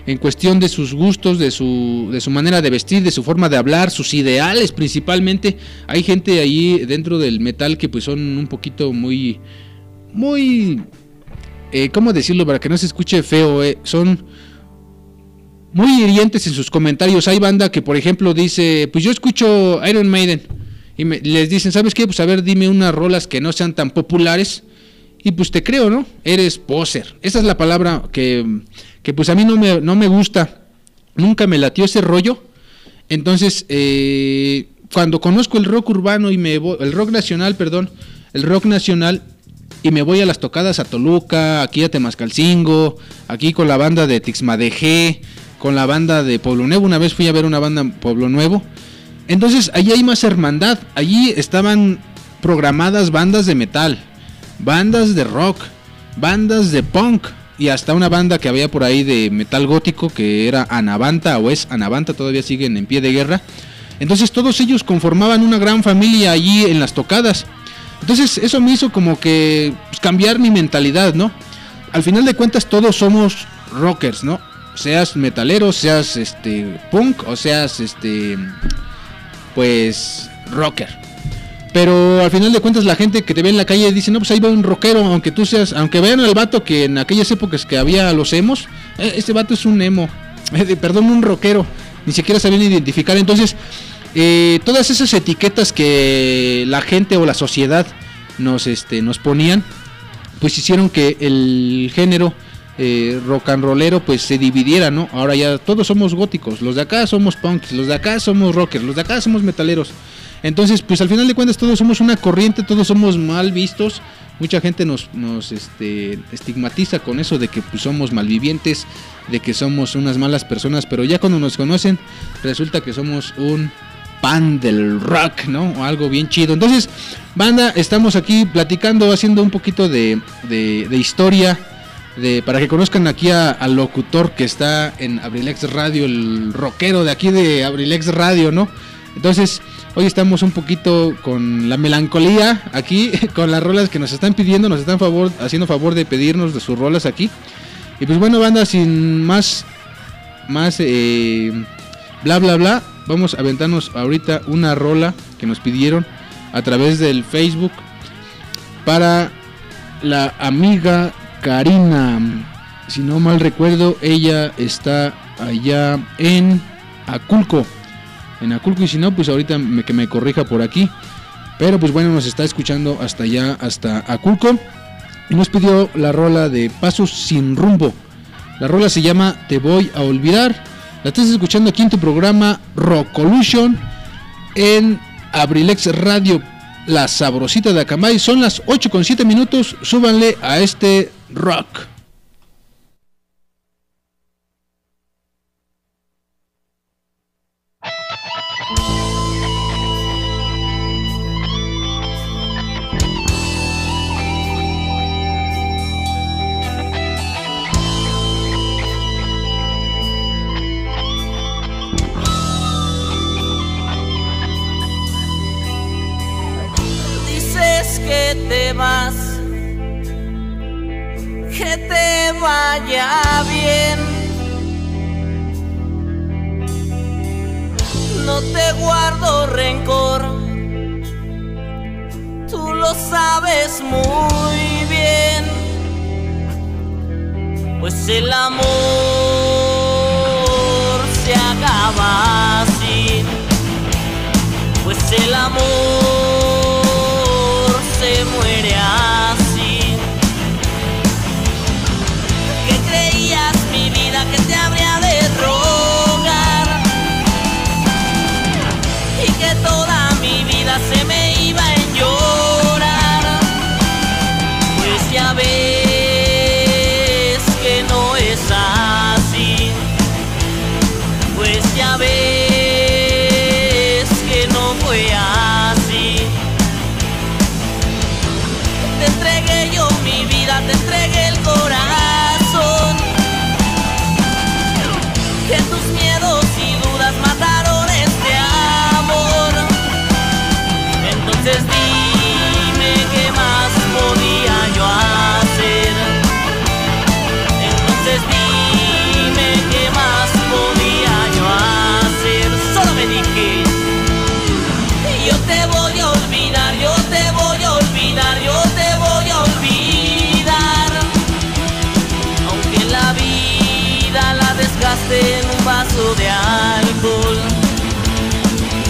en cuestión de sus gustos, de su manera de vestir, de su forma de hablar, sus ideales principalmente. Hay gente ahí dentro del metal que pues son un poquito muy ¿cómo decirlo?, para que no se escuche feo, son muy hirientes en sus comentarios. Hay banda que por ejemplo dice, pues yo escucho Iron Maiden, y les dicen, ¿sabes qué? Pues a ver, dime unas rolas que no sean tan populares. Y pues te creo, ¿no? Eres poser. Esa es la palabra que pues a mí no me gusta. Nunca me latió ese rollo. Entonces, cuando conozco el rock nacional, y me voy a las tocadas a Toluca, aquí a Temascalcingo, aquí con la banda de Tixmadejé, con la banda de Pueblo Nuevo. Una vez fui a ver una banda en Pueblo Nuevo. Entonces allí hay más hermandad. Allí estaban programadas bandas de metal, bandas de rock, bandas de punk, y hasta una banda que había por ahí de metal gótico que era Anavanta, o es Anavanta, todavía siguen en pie de guerra. Entonces todos ellos conformaban una gran familia allí en las tocadas. Entonces eso me hizo como que pues, cambiar mi mentalidad, ¿no? Al final de cuentas todos somos rockers, ¿no? Seas metalero, seas punk o seas pues rocker. Pero al final de cuentas la gente que te ve en la calle dice, no, pues ahí va un rockero, aunque tú seas, aunque vean al vato que en aquellas épocas que había los emos, este vato es un emo, perdón, un rockero, ni siquiera sabían identificar. Entonces, todas esas etiquetas que la gente o la sociedad nos ponían, pues hicieron que el género rock and rollero pues se dividiera, ¿no? Ahora ya todos somos góticos, los de acá somos punks, los de acá somos rockers, los de acá somos metaleros. Entonces, pues al final de cuentas todos somos una corriente, todos somos mal vistos. Mucha gente nos estigmatiza con eso de que pues, somos malvivientes, de que somos unas malas personas, pero ya cuando nos conocen resulta que somos un pan del rock, ¿no? O algo bien chido. Entonces, banda, estamos aquí platicando, haciendo un poquito de historia, para que conozcan aquí al locutor que está en Abrilex Radio, el rockero de aquí de Abrilex Radio, ¿no? Entonces, hoy estamos un poquito con la melancolía aquí, con las rolas que nos están pidiendo, nos están haciendo favor de pedirnos de sus rolas aquí. Y pues bueno, banda, sin más bla bla bla, vamos a aventarnos ahorita una rola que nos pidieron a través del Facebook para la amiga Karina. Si no mal recuerdo, ella está allá en Aculco. Y si no, pues ahorita que me corrija por aquí. Pero pues bueno, nos está escuchando hasta allá, hasta Aculco. Y nos pidió la rola de Pasos sin Rumbo. La rola se llama Te Voy a Olvidar. La estás escuchando aquí en tu programa Rockolution en Abrilex Radio, la sabrosita de Acambay. Son las 8:07. Súbanle a este rock. Te vas, que te vaya bien. No te guardo rencor, tú lo sabes muy bien, pues el amor se acaba así, pues el amor muere así. ¿Qué creías, mi vida, que te habría de rogar? Y que toda mi vida se me iba a llorar. Pues ya ves que no es así. Pues ya ves que no fue así. Te entregué el corazón, que tus miedos y dudas mataron este amor. Entonces dime qué más podía yo hacer. Entonces dime qué más podía yo hacer. Solo me dije, yo te voy a olvidar, yo te voy a olvidar, yo te voy a olvidar. La desgaste en un vaso de alcohol,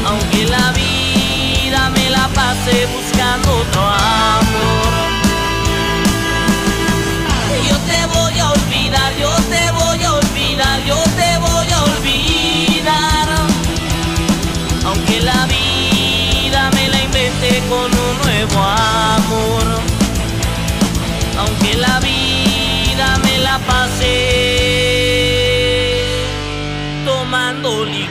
aunque la vida me la pase buscando otro amor. Yo te voy a olvidar, yo te voy a olvidar, yo te voy a olvidar, aunque la vida me la invente con un nuevo amor. tomando licor.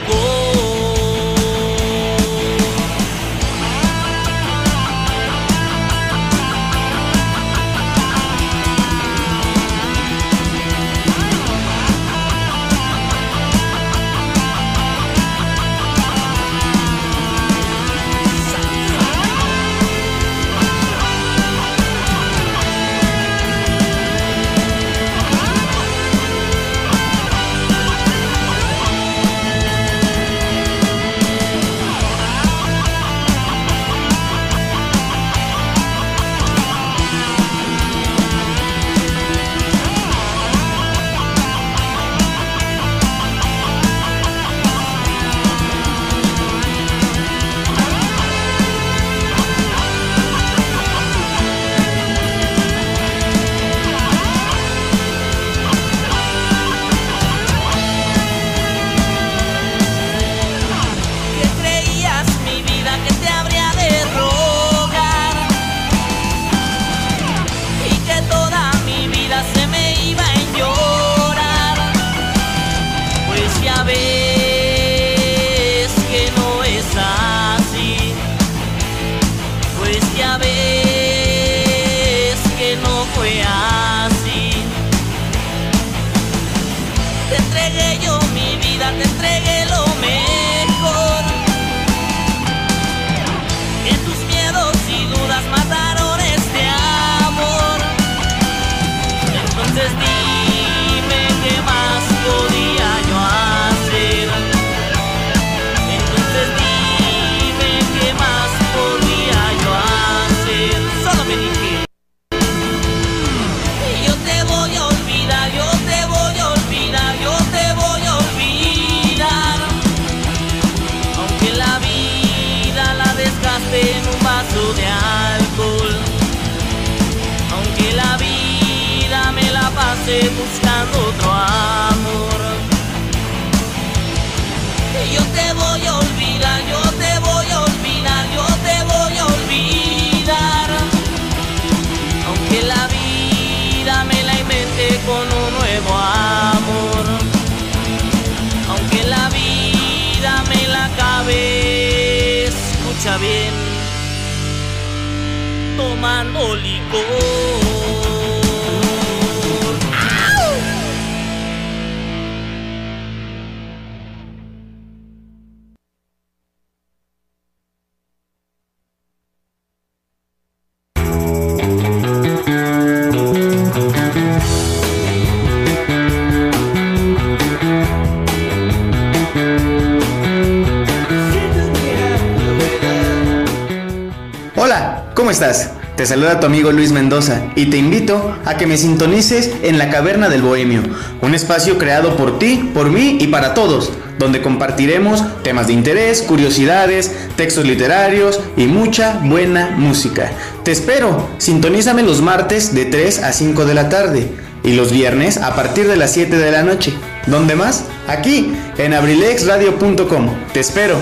Te saluda tu amigo Luis Mendoza y te invito a que me sintonices en La Caverna del Bohemio, un espacio creado por ti, por mí y para todos, donde compartiremos temas de interés, curiosidades, textos literarios y mucha buena música. Te espero, sintonízame los martes de 3 a 5 de la tarde y los viernes a partir de las 7 de la noche. ¿Dónde más? Aquí, en abrilexradio.com. Te espero.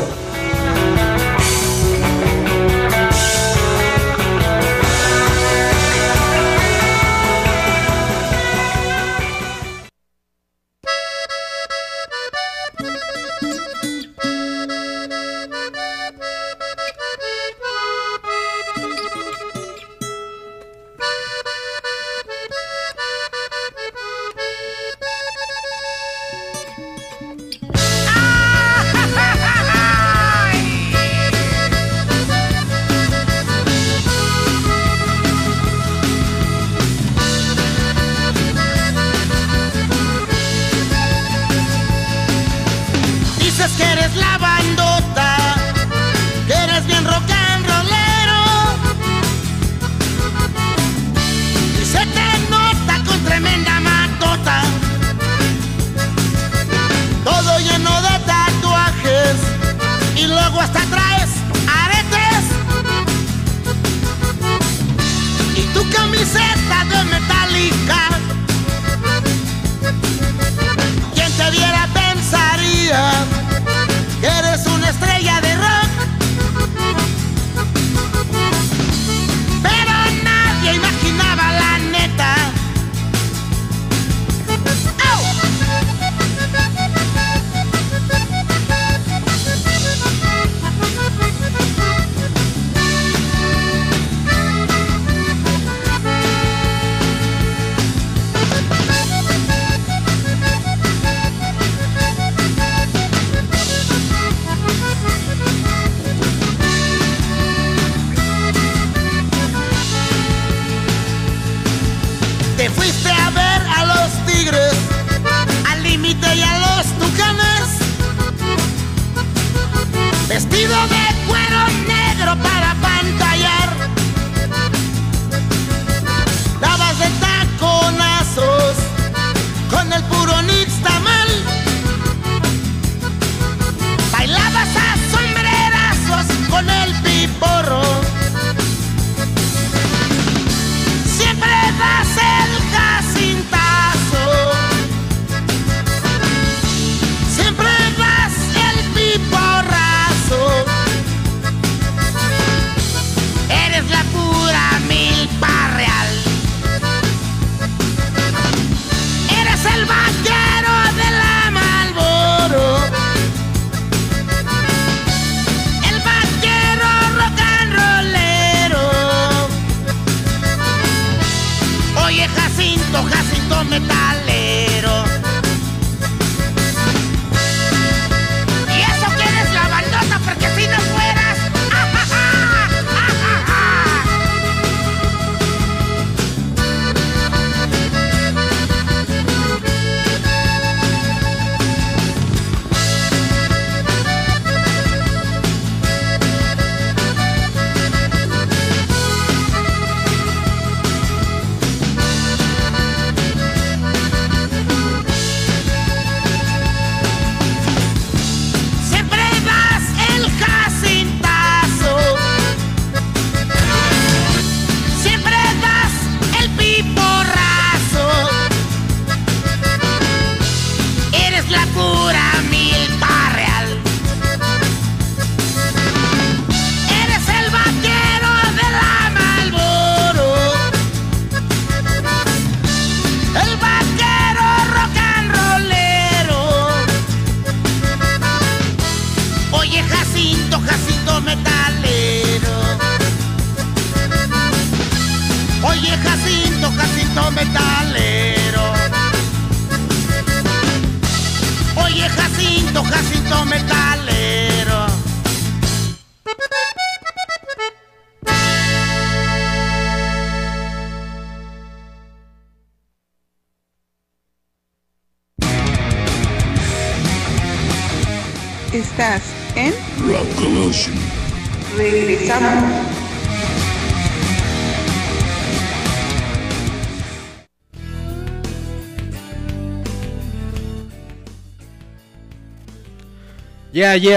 vestido de cuero negro para pantallar. Dabas de taconazos con el puro nixtamal. Bailabas a sombrerazos con el piporro. Siempre das el jacintazo. Siempre das el piporrazo. Eres la pura milpa real. Eres el vaquero de la Marlboro. El vaquero rock and rollero. Oye Jacinto, Jacinto metalero. Y eso que eres la baldosa, porque si no fueras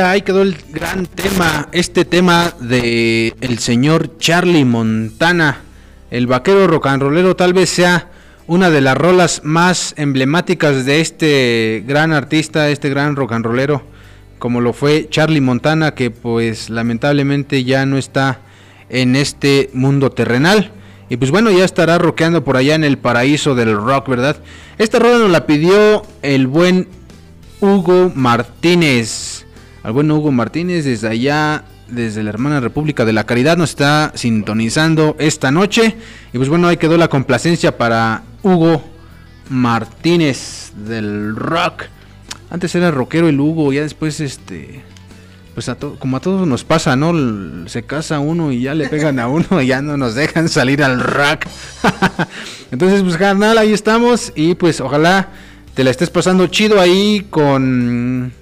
ahí quedó el gran tema, este tema de el señor Charlie Montana, el vaquero rocanrolero. Tal vez sea una de las rolas más emblemáticas de este gran artista, este gran rocanrolero, como lo fue Charlie Montana, que pues lamentablemente ya no está en este mundo terrenal. Y pues bueno, ya estará rockeando por allá en el paraíso del rock, ¿verdad? Esta rola nos la pidió el buen Hugo Martínez. Al buen Hugo Martínez, desde allá, desde la hermana República de la Caridad, nos está sintonizando esta noche. Y pues bueno, ahí quedó la complacencia para Hugo Martínez del rock. Antes era rockero el Hugo, ya después pues como a todos nos pasa, ¿no? Se casa uno y ya le pegan a uno y ya no nos dejan salir al rock. Entonces pues carnal, ahí estamos y pues ojalá te la estés pasando chido ahí con...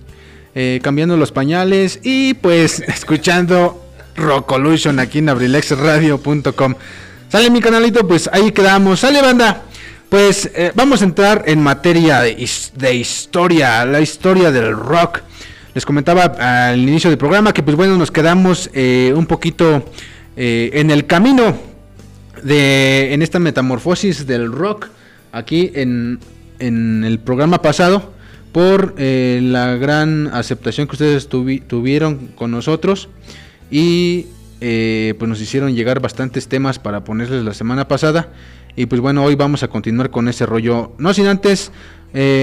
cambiando los pañales y pues escuchando Rockolution aquí en abrilexradio.com. Sale mi canalito, pues ahí quedamos. Sale banda, pues vamos a entrar en materia de historia, la historia del rock. Les comentaba al inicio del programa que pues bueno, nos quedamos un poquito en el camino en esta metamorfosis del rock aquí en el programa pasado, por la gran aceptación que ustedes tuvieron con nosotros y pues nos hicieron llegar bastantes temas para ponerles la semana pasada. Y pues bueno, hoy vamos a continuar con ese rollo, no sin antes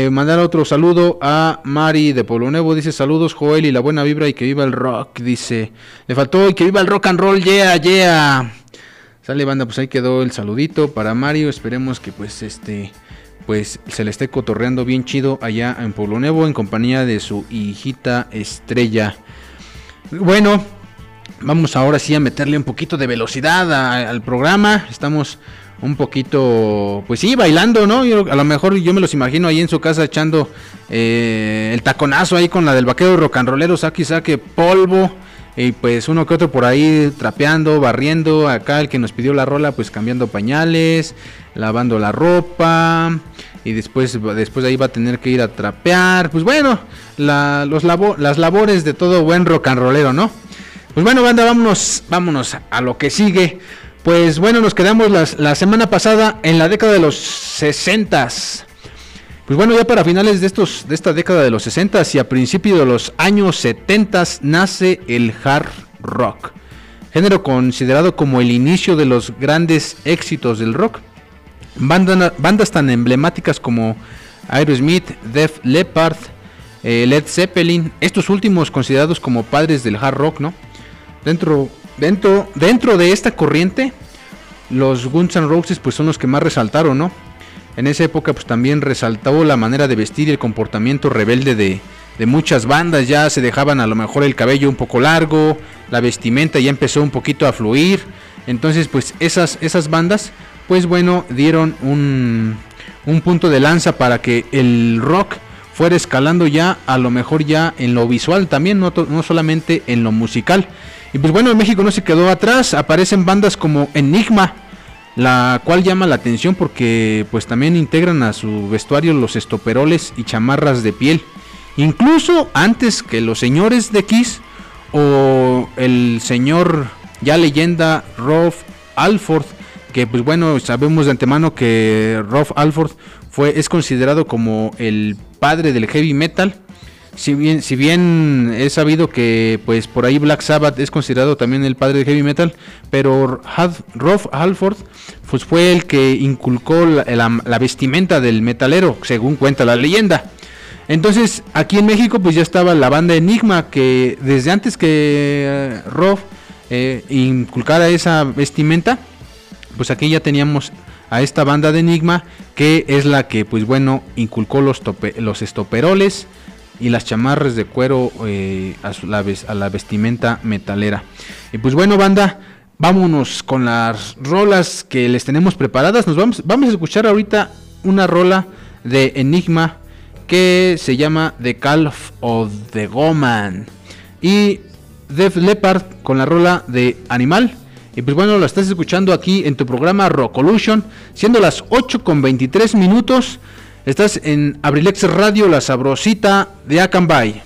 mandar otro saludo a Mari de Pueblo Nuevo. Dice: saludos Joel y la buena vibra y que viva el rock. Dice, le faltó y que viva el rock and roll, yeah, yeah. Sale banda, pues ahí quedó el saludito para Mario. Esperemos que pues pues se le esté cotorreando bien chido allá en Pueblo Nuevo en compañía de su hijita Estrella. Bueno, Vamos ahora sí a meterle un poquito de velocidad al programa. Estamos un poquito, pues sí, bailando, ¿no? A lo mejor yo me los imagino ahí en su casa echando el taconazo ahí con la del vaquero rocanrolero, saque polvo. Y pues uno que otro por ahí trapeando, barriendo. Acá el que nos pidió la rola, pues cambiando pañales, lavando la ropa. Y después de ahí va a tener que ir a trapear. Pues bueno, las labores de todo buen rocanrolero, ¿no? Pues bueno, banda, vámonos a lo que sigue. Pues bueno, nos quedamos la semana pasada en la década de los 60s. Pues bueno, ya para finales de esta década de los 60s y a principios de los años 70s nace el hard rock, género considerado como el inicio de los grandes éxitos del rock. Bandas tan emblemáticas como Aerosmith, Def Leppard, Led Zeppelin, estos últimos considerados como padres del hard rock, ¿no? Dentro de esta corriente, los Guns N' Roses pues son los que más resaltaron, ¿no? En esa época pues también resaltó la manera de vestir y el comportamiento rebelde de muchas bandas. Ya se dejaban a lo mejor el cabello un poco largo, la vestimenta ya empezó un poquito a fluir. Entonces pues esas bandas pues bueno dieron un punto de lanza para que el rock fuera escalando ya a lo mejor ya en lo visual también, no solamente en lo musical. Y pues bueno, en México no se quedó atrás, aparecen bandas como Enigma, la cual llama la atención porque pues también integran a su vestuario los estoperoles y chamarras de piel, incluso antes que los señores de Kiss o el señor ya leyenda Rolf Halford, que pues bueno sabemos de antemano que Rolf Halford es considerado como el padre del heavy metal. Si bien es sabido que pues por ahí Black Sabbath es considerado también el padre de heavy metal, pero Rolf Halford pues fue el que inculcó la vestimenta del metalero, según cuenta la leyenda. Entonces aquí en México pues ya estaba la banda Enigma, que desde antes que Rolf inculcara esa vestimenta, pues aquí ya teníamos a esta banda de Enigma, que es la que pues bueno inculcó los estoperoles y las chamarras de cuero a la vestimenta metalera. Y pues bueno, banda, vámonos con las rolas que les tenemos preparadas. Vamos a escuchar ahorita una rola de Enigma que se llama The Call of the Goman, y Def Leppard con la rola de Animal. Y pues bueno, la estás escuchando aquí en tu programa Rockolution, siendo las 8:23. Estás en Abrilex Radio, la sabrosita de Acambay.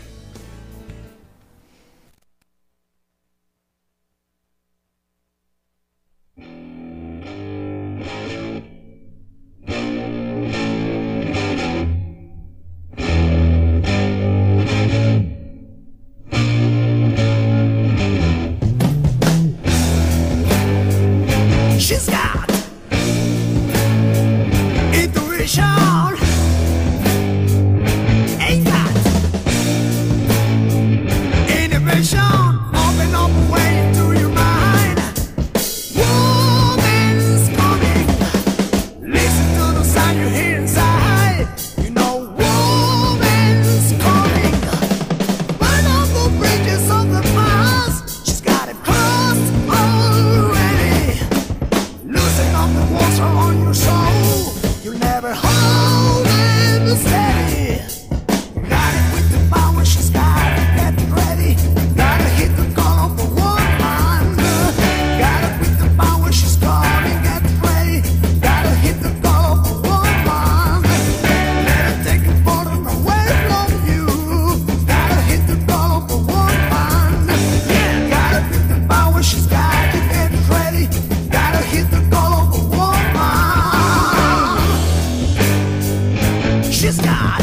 She's got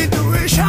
intuition.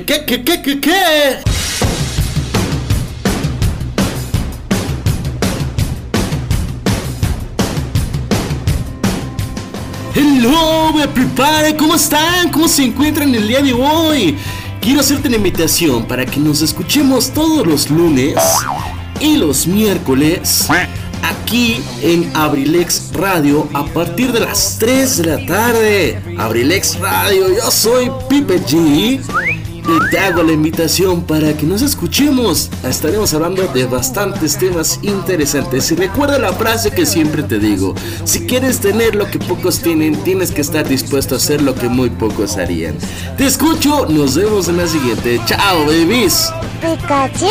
¿Qué? Hello, everybody, ¿cómo están? ¿Cómo se encuentran el día de hoy? Quiero hacerte una invitación para que nos escuchemos todos los lunes y los miércoles aquí en Abrilex Radio a partir de las 3 de la tarde. Abrilex Radio, yo soy Pipe G y te hago la invitación para que nos escuchemos. Estaremos hablando de bastantes temas interesantes. Y recuerda la frase que siempre te digo: si quieres tener lo que pocos tienen, tienes que estar dispuesto a hacer lo que muy pocos harían. Te escucho, nos vemos en la siguiente. Chao, babies. Pikachu.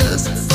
That's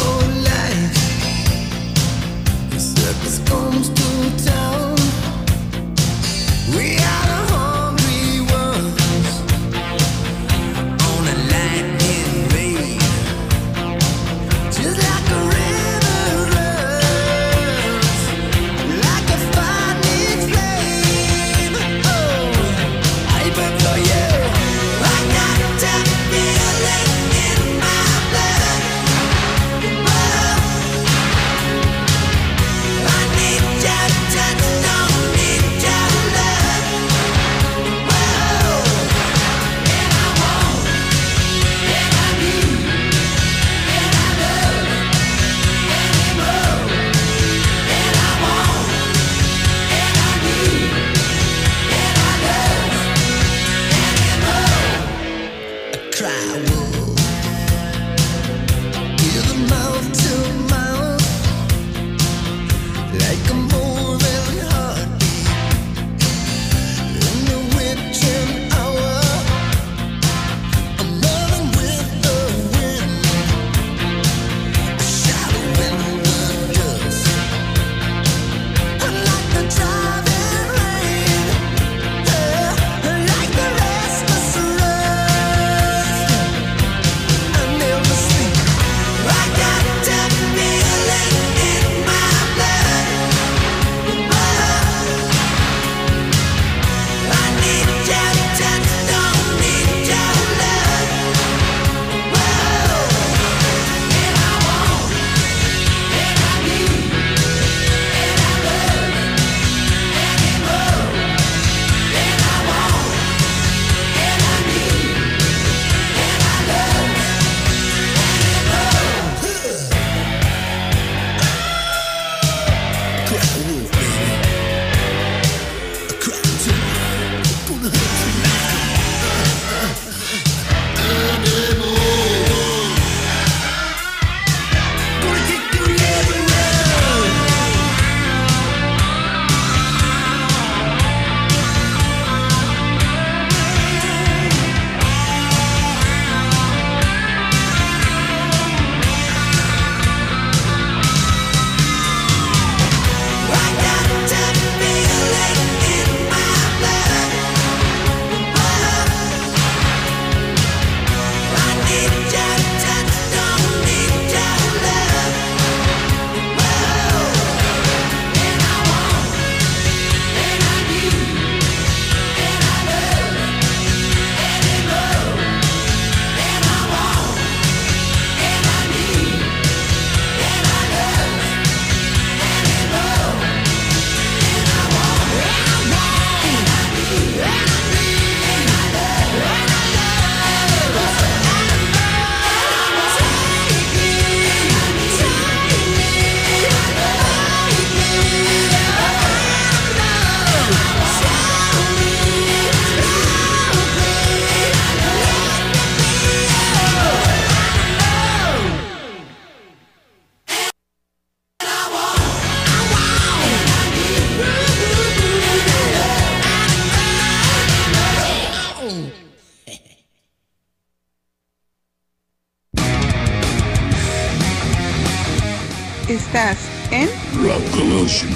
Estás en Rockolution.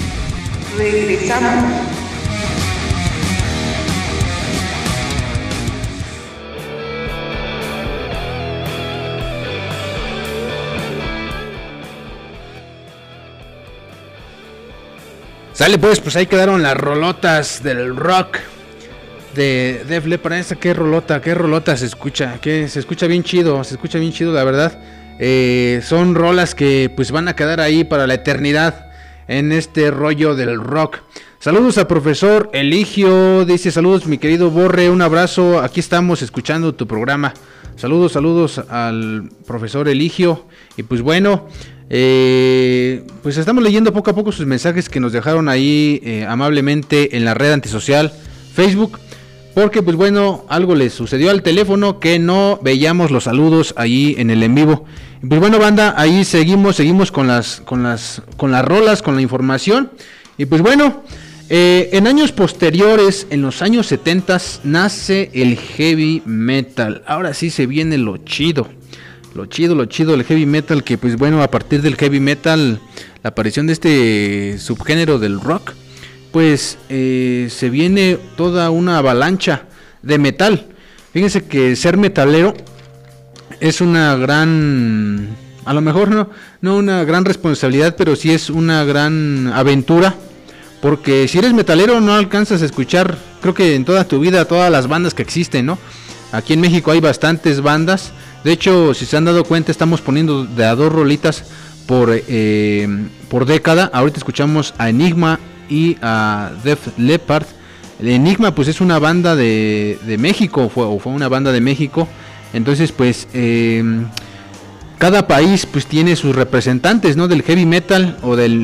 Regresamos. Sale pues ahí quedaron las rolotas del rock de Def Leppard. Esta qué rolota se escucha, que se escucha bien chido la verdad. Son rolas que pues van a quedar ahí para la eternidad en este rollo del rock. Saludos a profesor Eligio, dice saludos mi querido Borre, un abrazo, aquí estamos escuchando tu programa. Saludos al profesor Eligio y pues bueno. Pues estamos leyendo poco a poco sus mensajes que nos dejaron ahí amablemente en la red antisocial Facebook, porque pues bueno, algo les sucedió al teléfono que no veíamos los saludos ahí en el en vivo. Pues bueno banda, ahí seguimos con las rolas, con la información. Y pues bueno, en años posteriores, en los años 70s, nace el heavy metal. Ahora sí se viene lo chido, el heavy metal, que pues bueno, a partir del heavy metal, la aparición de este subgénero del rock, pues se viene toda una avalancha de metal. Fíjense que ser metalero es una gran, a lo mejor no una gran responsabilidad, pero sí es una gran aventura, porque si eres metalero no alcanzas a escuchar, creo que en toda tu vida, todas las bandas que existen, ¿no? Aquí en México hay bastantes bandas. De hecho, si se han dado cuenta, estamos poniendo de a dos rolitas por década. Ahorita escuchamos a Enigma y a Def Leppard. El Enigma pues es una banda de México, fue una banda de México. Entonces pues cada país pues tiene sus representantes, ¿no? Del heavy metal o del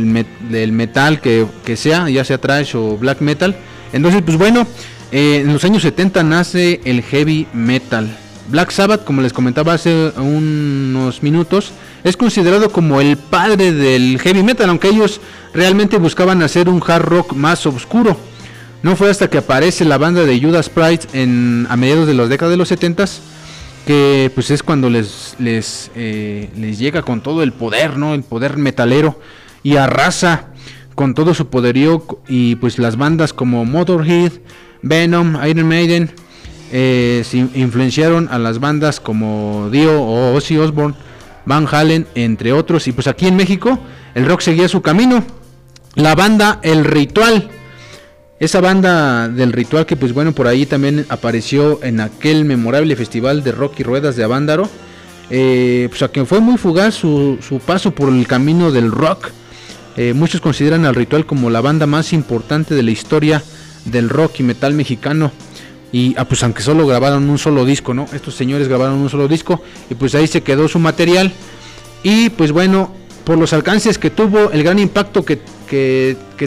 metal que sea, ya sea thrash o black metal. Entonces pues bueno, en los años 70 nace el heavy metal. Black Sabbath, como les comentaba hace unos minutos, es considerado como el padre del heavy metal, aunque ellos realmente buscaban hacer un hard rock más oscuro. No fue hasta que aparece la banda de Judas Priest a mediados de las décadas de los 70s, que pues es cuando les llega con todo el poder, ¿no? El poder metalero, y arrasa con todo su poderío, y pues las bandas como Motorhead, Venom, Iron Maiden, se influenciaron a las bandas como Dio o Ozzy Osbourne, Van Halen, entre otros. Y pues aquí en México el rock seguía su camino. La banda El Ritual, esa banda del Ritual que pues bueno, por ahí también apareció en aquel memorable Festival de Rock y Ruedas de Avándaro, pues a quien fue muy fugaz su paso por el camino del rock. Muchos consideran al Ritual como la banda más importante de la historia del rock y metal mexicano. Y pues aunque solo grabaron un solo disco, ¿no? Estos señores grabaron un solo disco y pues ahí se quedó su material. Y pues bueno, por los alcances que tuvo, el gran impacto que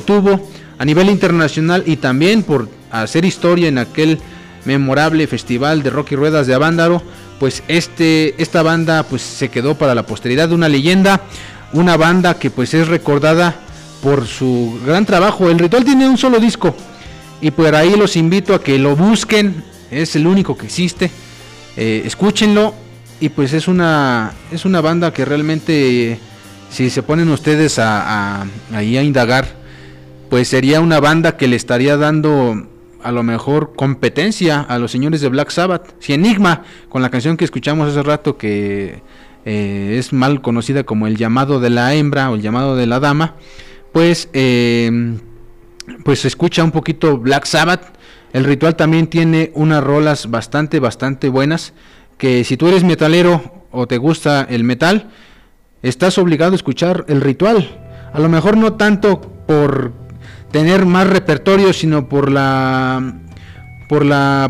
tuvo a nivel internacional, y también por hacer historia en aquel memorable Festival de Rock y Ruedas de Avándaro, pues esta banda pues se quedó para la posteridad, una leyenda, una banda que pues es recordada por su gran trabajo. El Ritual tiene un solo disco, y por ahí los invito a que lo busquen, es el único que existe. Escúchenlo, y pues es una banda que realmente, si se ponen ustedes ahí a indagar, pues sería una banda que le estaría dando a lo mejor competencia a los señores de Black Sabbath. Si Enigma, con la canción que escuchamos hace rato, que es mal conocida como El Llamado de la Hembra o El Llamado de la Dama, pues se escucha un poquito Black Sabbath. El Ritual también tiene unas rolas bastante buenas, que si tú eres metalero o te gusta el metal, estás obligado a escuchar El Ritual. A lo mejor no tanto por tener más repertorio, sino por la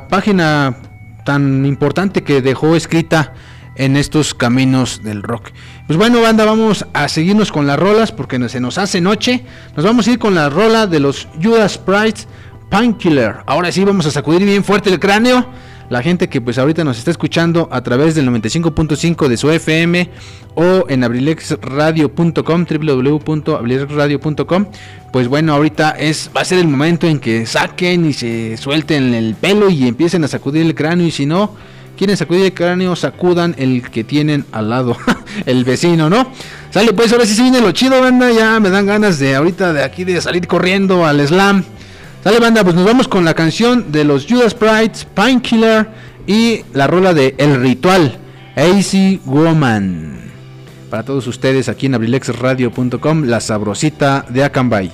página tan importante que dejó escrita en estos caminos del rock. Pues bueno banda, vamos a seguirnos con las rolas, porque se nos hace noche. Nos vamos a ir con la rola de los Judas Priest, Painkiller. Ahora sí vamos a sacudir bien fuerte el cráneo. La gente que pues ahorita nos está escuchando a través del 95.5 de su FM, o en abrilexradio.com, www.abrilexradio.com. Pues bueno, ahorita va a ser el momento en que saquen y se suelten el pelo y empiecen a sacudir el cráneo, y si no, Quieren sacudir el cráneo, sacudan el que tienen al lado, el vecino, ¿no? Sale pues, ahora sí se viene lo chido, banda. Ya me dan ganas de ahorita de aquí de salir corriendo al slam. Sale, banda, pues nos vamos con la canción de los Judas Priest, Painkiller, y la rola de El Ritual, Easy Woman. Para todos ustedes aquí en abrilexradio.com, la sabrosita de Acambay.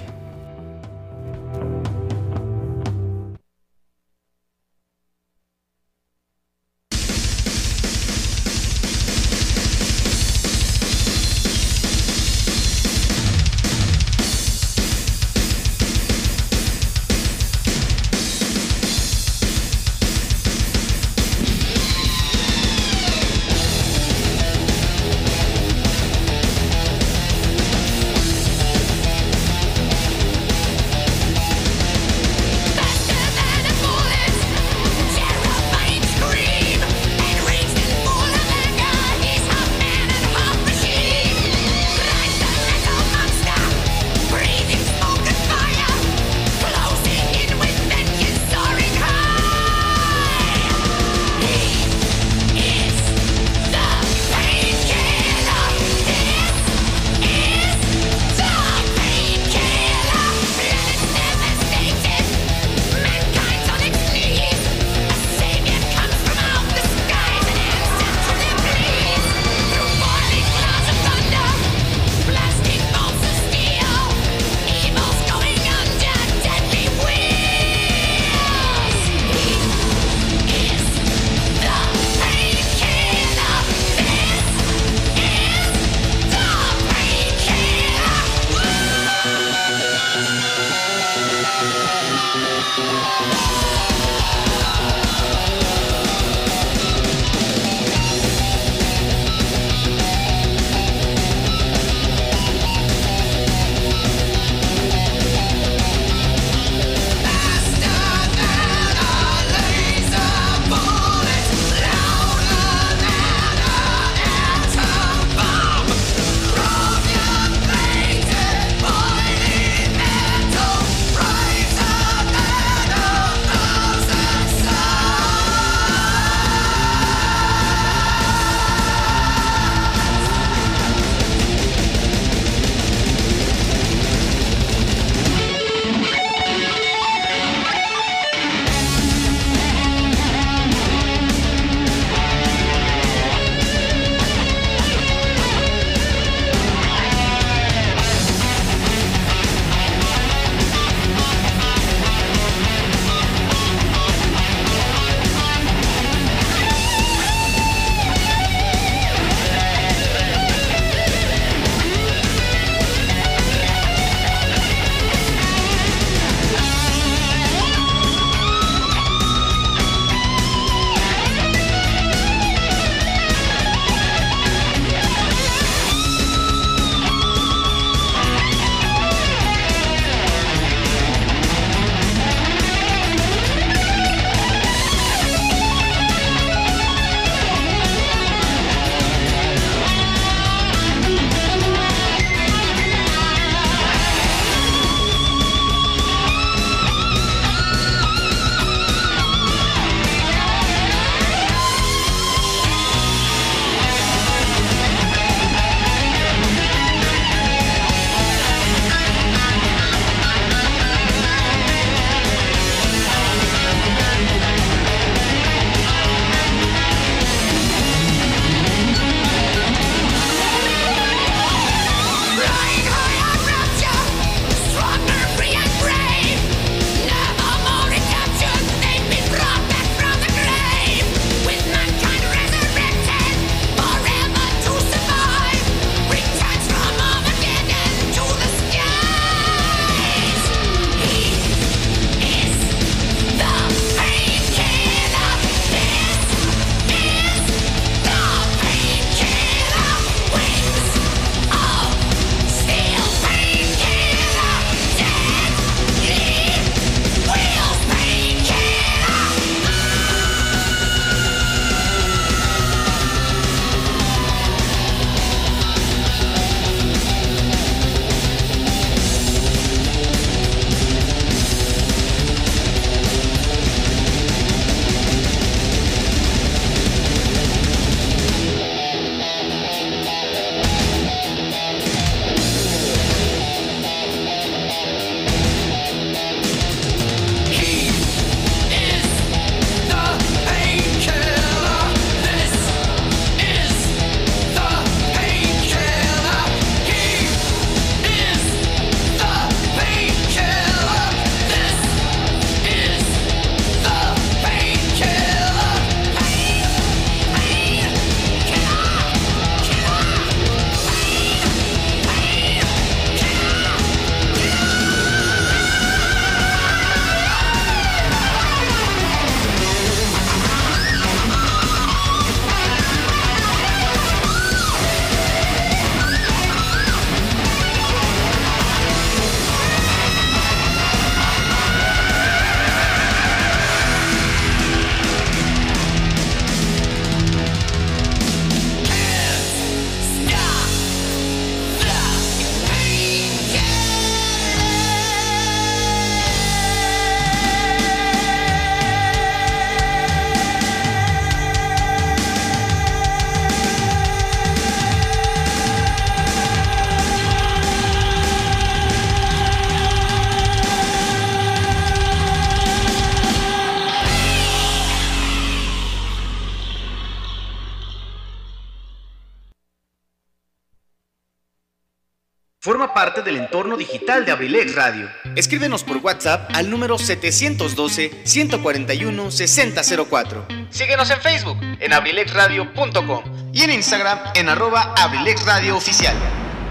Forma parte del entorno digital de Abrilex Radio. Escríbenos por WhatsApp al número 712-141-6004. Síguenos en Facebook en abrilexradio.com y en Instagram en @abrilexradiooficial.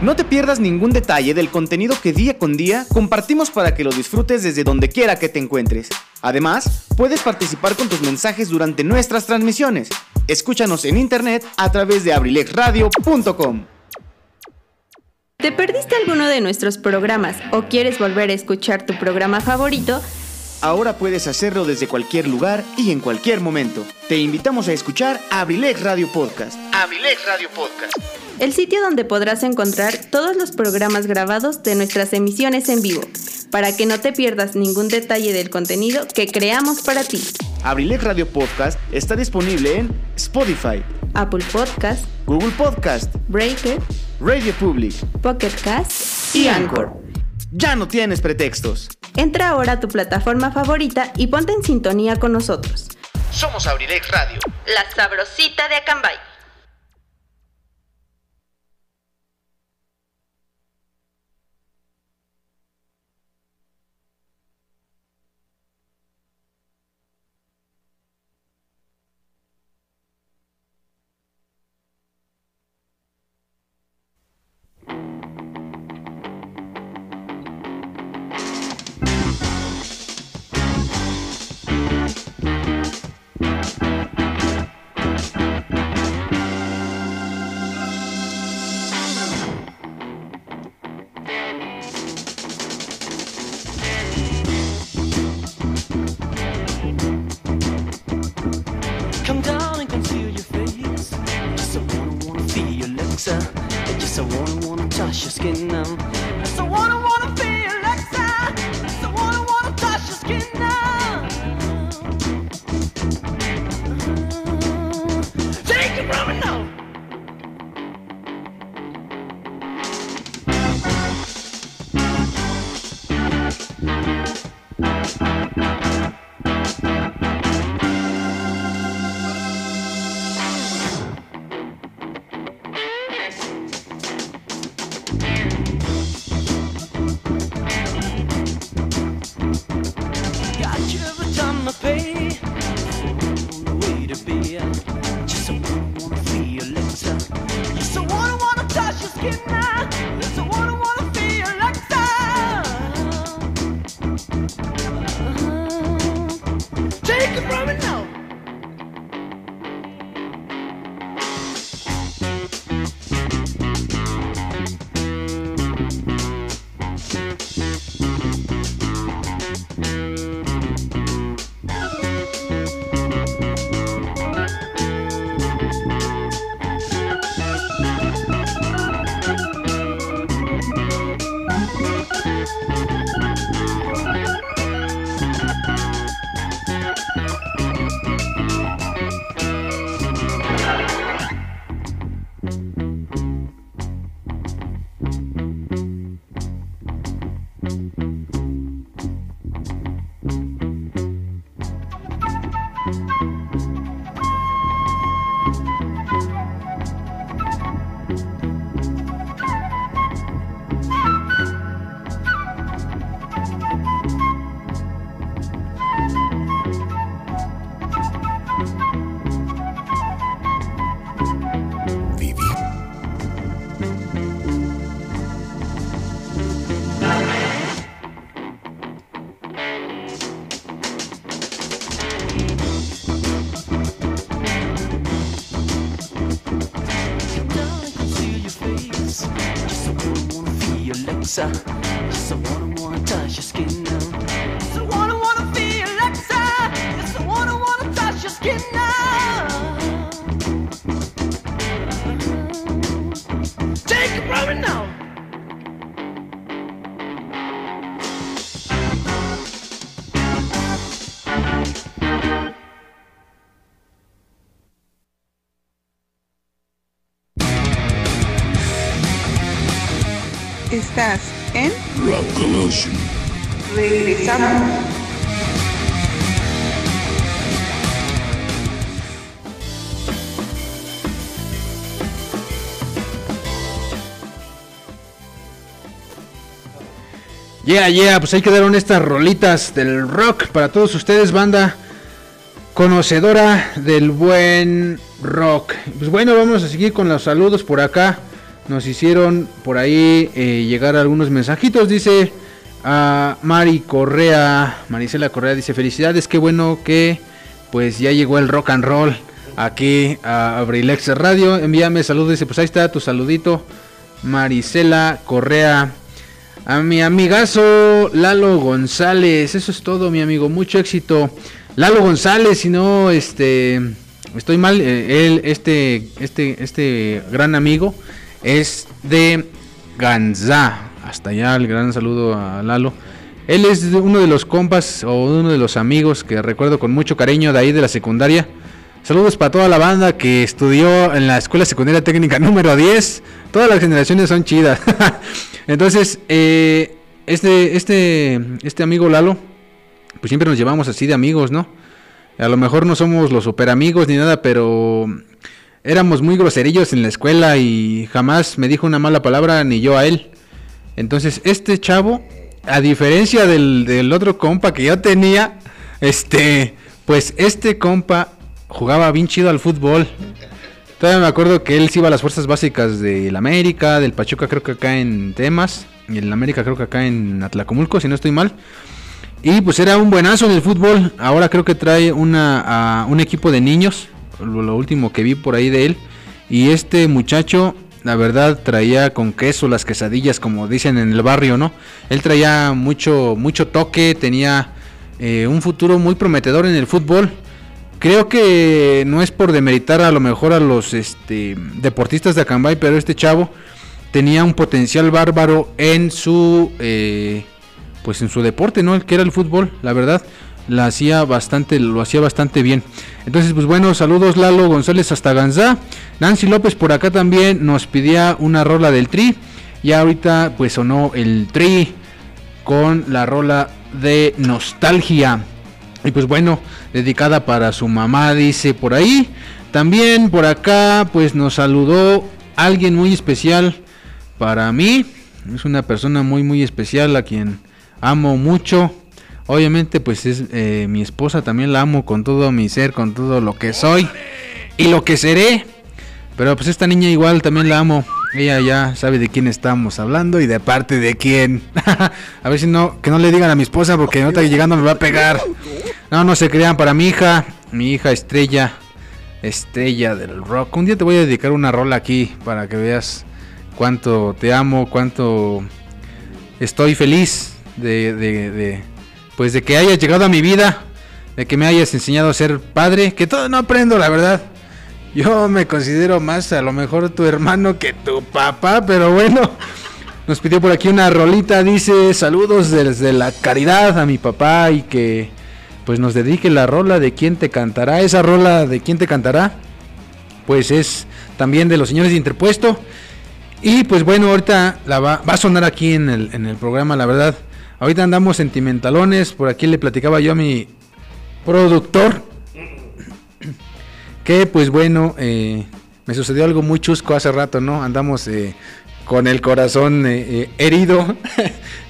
No te pierdas ningún detalle del contenido que día con día compartimos para que lo disfrutes desde donde quiera que te encuentres. Además, puedes participar con tus mensajes durante nuestras transmisiones. Escúchanos en internet a través de abrilexradio.com. ¿Te perdiste alguno de nuestros programas o quieres volver a escuchar tu programa favorito? Ahora puedes hacerlo desde cualquier lugar y en cualquier momento. Te invitamos a escuchar Abrilex Radio Podcast. Abrilex Radio Podcast. El sitio donde podrás encontrar todos los programas grabados de nuestras emisiones en vivo, para que no te pierdas ningún detalle del contenido que creamos para ti. Abrilex Radio Podcast está disponible en Spotify, Apple Podcast, Google Podcast, Breaker, Radio Public, Pocket Cast y Anchor. ¡Ya no tienes pretextos! Entra ahora a tu plataforma favorita y ponte en sintonía con nosotros. Somos Abrilex Radio, la sabrosita de Acambay. Just I wanna touch your skin now. Just I wanna feel Alexa. Just I wanna touch your skin now. Take it from me now. Estás en Rockolution. Regresamos. Yeah, pues ahí quedaron estas rolitas del rock para todos ustedes, banda conocedora del buen rock. Pues bueno, vamos a seguir con los saludos por acá. Nos hicieron por ahí llegar algunos mensajitos. Dice a Marisela Correa, dice: felicidades, qué bueno que pues ya llegó el rock and roll aquí a Abrilex Radio. Envíame saludos, dice, pues ahí está tu saludito, Marisela Correa. A mi amigazo Lalo González, eso es todo, mi amigo, mucho éxito. Lalo González, si no estoy mal, él, este gran amigo es de Ganzá. Hasta allá el gran saludo a Lalo. Él es uno de los compas o uno de los amigos que recuerdo con mucho cariño de ahí de la secundaria. Saludos para toda la banda que estudió en la Escuela Secundaria Técnica número 10. Todas las generaciones son chidas. Entonces, este amigo Lalo, pues siempre nos llevamos así de amigos, ¿no? A lo mejor no somos los super amigos ni nada, pero éramos muy groserillos en la escuela y jamás me dijo una mala palabra ni yo a él. Entonces, este chavo, a diferencia del otro compa que yo tenía, pues este compa jugaba bien chido al fútbol. Todavía me acuerdo que él se iba a las fuerzas básicas del América, del Pachuca creo que acá en Temas, y el América creo que acá en Atlacomulco, si no estoy mal. Y pues era un buenazo en el fútbol. Ahora creo que trae un equipo de niños, lo último que vi por ahí de él. Y este muchacho, la verdad, traía con queso las quesadillas, como dicen en el barrio, ¿no? Él traía mucho toque, tenía un futuro muy prometedor en el fútbol. Creo que no es por demeritar a lo mejor a los deportistas de Acambay, pero este chavo tenía un potencial bárbaro en su pues en su deporte, ¿no? El que era el fútbol, la verdad, lo hacía bastante bien. Entonces, pues bueno, saludos Lalo González hasta Ganzá. Nancy López por acá también nos pedía una rola del Tri. Y ahorita pues sonó el Tri con la rola de Nostalgia. Y pues bueno, dedicada para su mamá, dice por ahí. También por acá pues nos saludó alguien muy especial para mí. Es una persona muy muy especial a quien amo mucho. Obviamente pues es mi esposa, también la amo con todo mi ser, con todo lo que soy y lo que seré. Pero pues esta niña igual también la amo. Ella ya sabe de quién estamos hablando y de parte de quién. A ver si no, que no le digan a mi esposa porque no está llegando, me va a pegar. No se crean, para mi hija estrella del rock. Un día te voy a dedicar una rola aquí para que veas cuánto te amo, cuánto estoy feliz pues de que hayas llegado a mi vida, de que me hayas enseñado a ser padre, que todo no aprendo, la verdad. Yo me considero más a lo mejor tu hermano que tu papá, pero bueno. Nos pidió por aquí una rolita, dice: saludos desde la caridad a mi papá y que pues nos dedique la rola de Quién te cantará. Esa rola de Quién te cantará pues es también de los señores de Interpuesto. Y pues bueno, ahorita la va a sonar aquí en el programa, la verdad. Ahorita andamos sentimentalones, por aquí le platicaba yo a mi productor que pues bueno, me sucedió algo muy chusco hace rato, ¿no? Andamos con el corazón herido.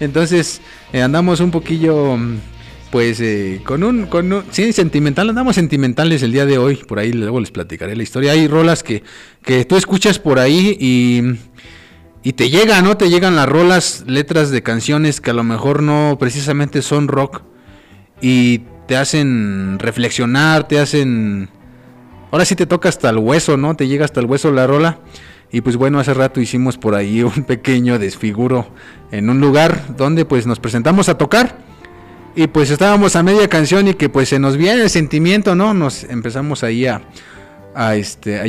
Entonces andamos un poquillo, pues sí, sentimental. Andamos sentimentales el día de hoy. Por ahí luego les platicaré la historia. Hay rolas que tú escuchas por ahí y te llegan, ¿no? Te llegan las rolas, letras de canciones que a lo mejor no precisamente son rock. Y te hacen reflexionar, te hacen... Ahora sí te toca hasta el hueso, ¿no? Te llega hasta el hueso la rola. Y pues bueno, hace rato hicimos por ahí un pequeño desfiguro en un lugar donde pues nos presentamos a tocar. Y pues estábamos a media canción y que pues se nos viene el sentimiento, ¿no? Nos empezamos ahí a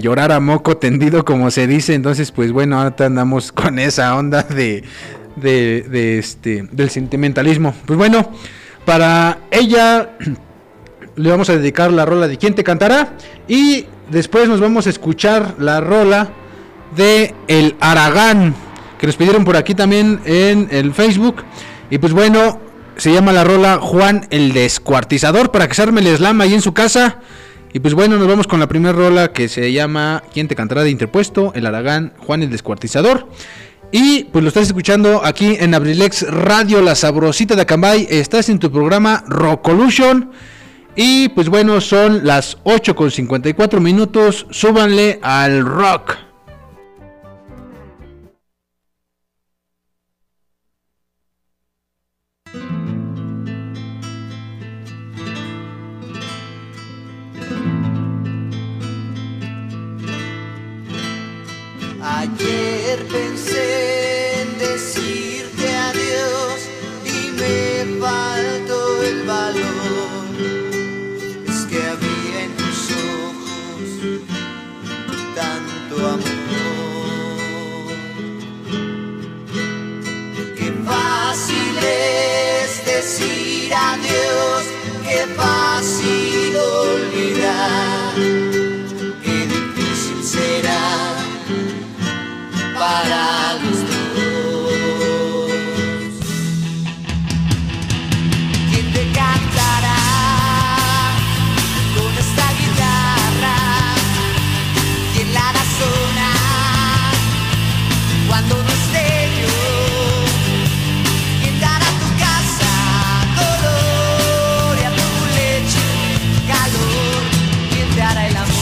llorar a moco tendido, como se dice. Entonces pues bueno, ahora andamos con esa onda del sentimentalismo. Pues bueno, para ella... le vamos a dedicar la rola de Quién te cantará. Y después nos vamos a escuchar la rola de El Aragán, que nos pidieron por aquí también en el Facebook. Y pues bueno, se llama la rola Juan el Descuartizador, para que se arme el slam ahí en su casa. Y pues bueno, nos vamos con la primera rola que se llama Quién te cantará de Interpuesto, El Aragán, Juan el Descuartizador. Y pues lo estás escuchando aquí en Abrilex Radio, la sabrosita de Acambay. Estás en tu programa Rockolution. Y pues bueno, son las 8:54 minutos. Súbanle al rock. Ayer pensé en decirte adiós y me faltó el valor. Es que había en tus ojos tanto amor. Qué fácil es decir adiós, qué fácil olvidar. Para los dos, ¿quién te cantará con esta guitarra? ¿Quién la hará sonar cuando no esté yo? ¿Quién dará a tu casa dolor y a tu lecho calor? ¿Quién te hará el amor?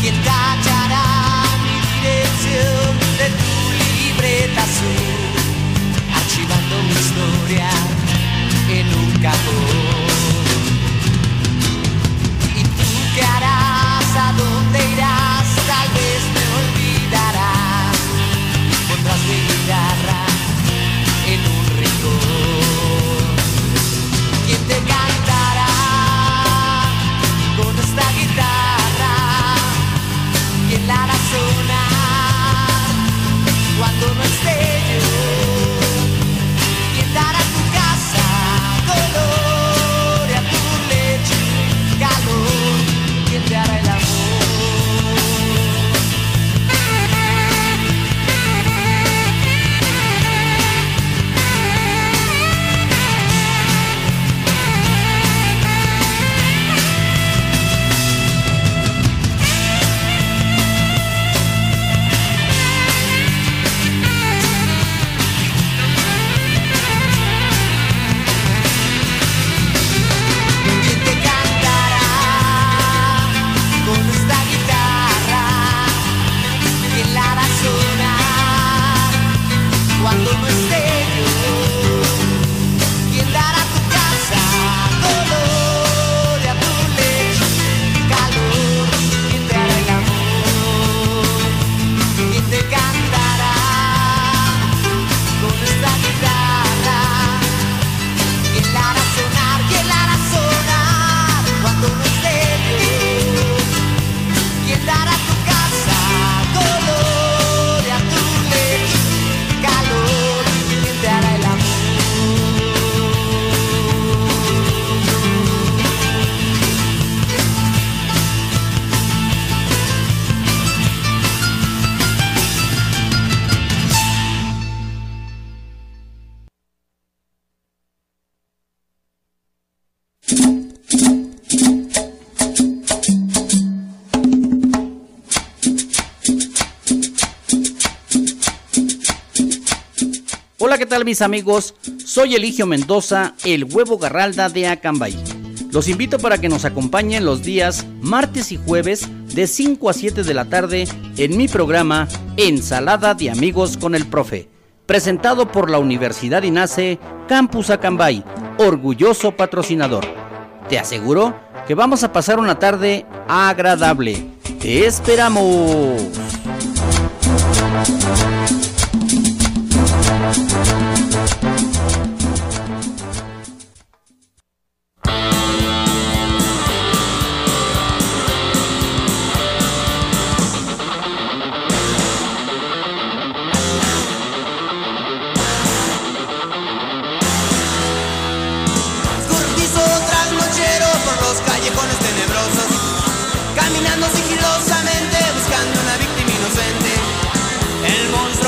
¿Quién callará de tu libreta azul, archivando mi historia en un cajón? ¿Y tú qué harás? ¿A dónde irás? Tal vez me olvidarás. Pondrás mi guitarra en un rincón. ¿Quién te cantará con esta guitarra? ¿Quién la hará sonar cuando no esté yo? ¿Quién dará a tu casa color y a tu leche calor? ¿Quién te hará el mis amigos? Soy Eligio Mendoza, el Huevo Garralda de Acambay. Los invito para que nos acompañen los días martes y jueves de 5 a 7 de la tarde en mi programa Ensalada de Amigos con el Profe, presentado por la Universidad INACE Campus Acambay, orgulloso patrocinador. Te aseguro que vamos a pasar una tarde agradable. ¡Te esperamos! Caminando sigilosamente buscando una víctima inocente. El monstruo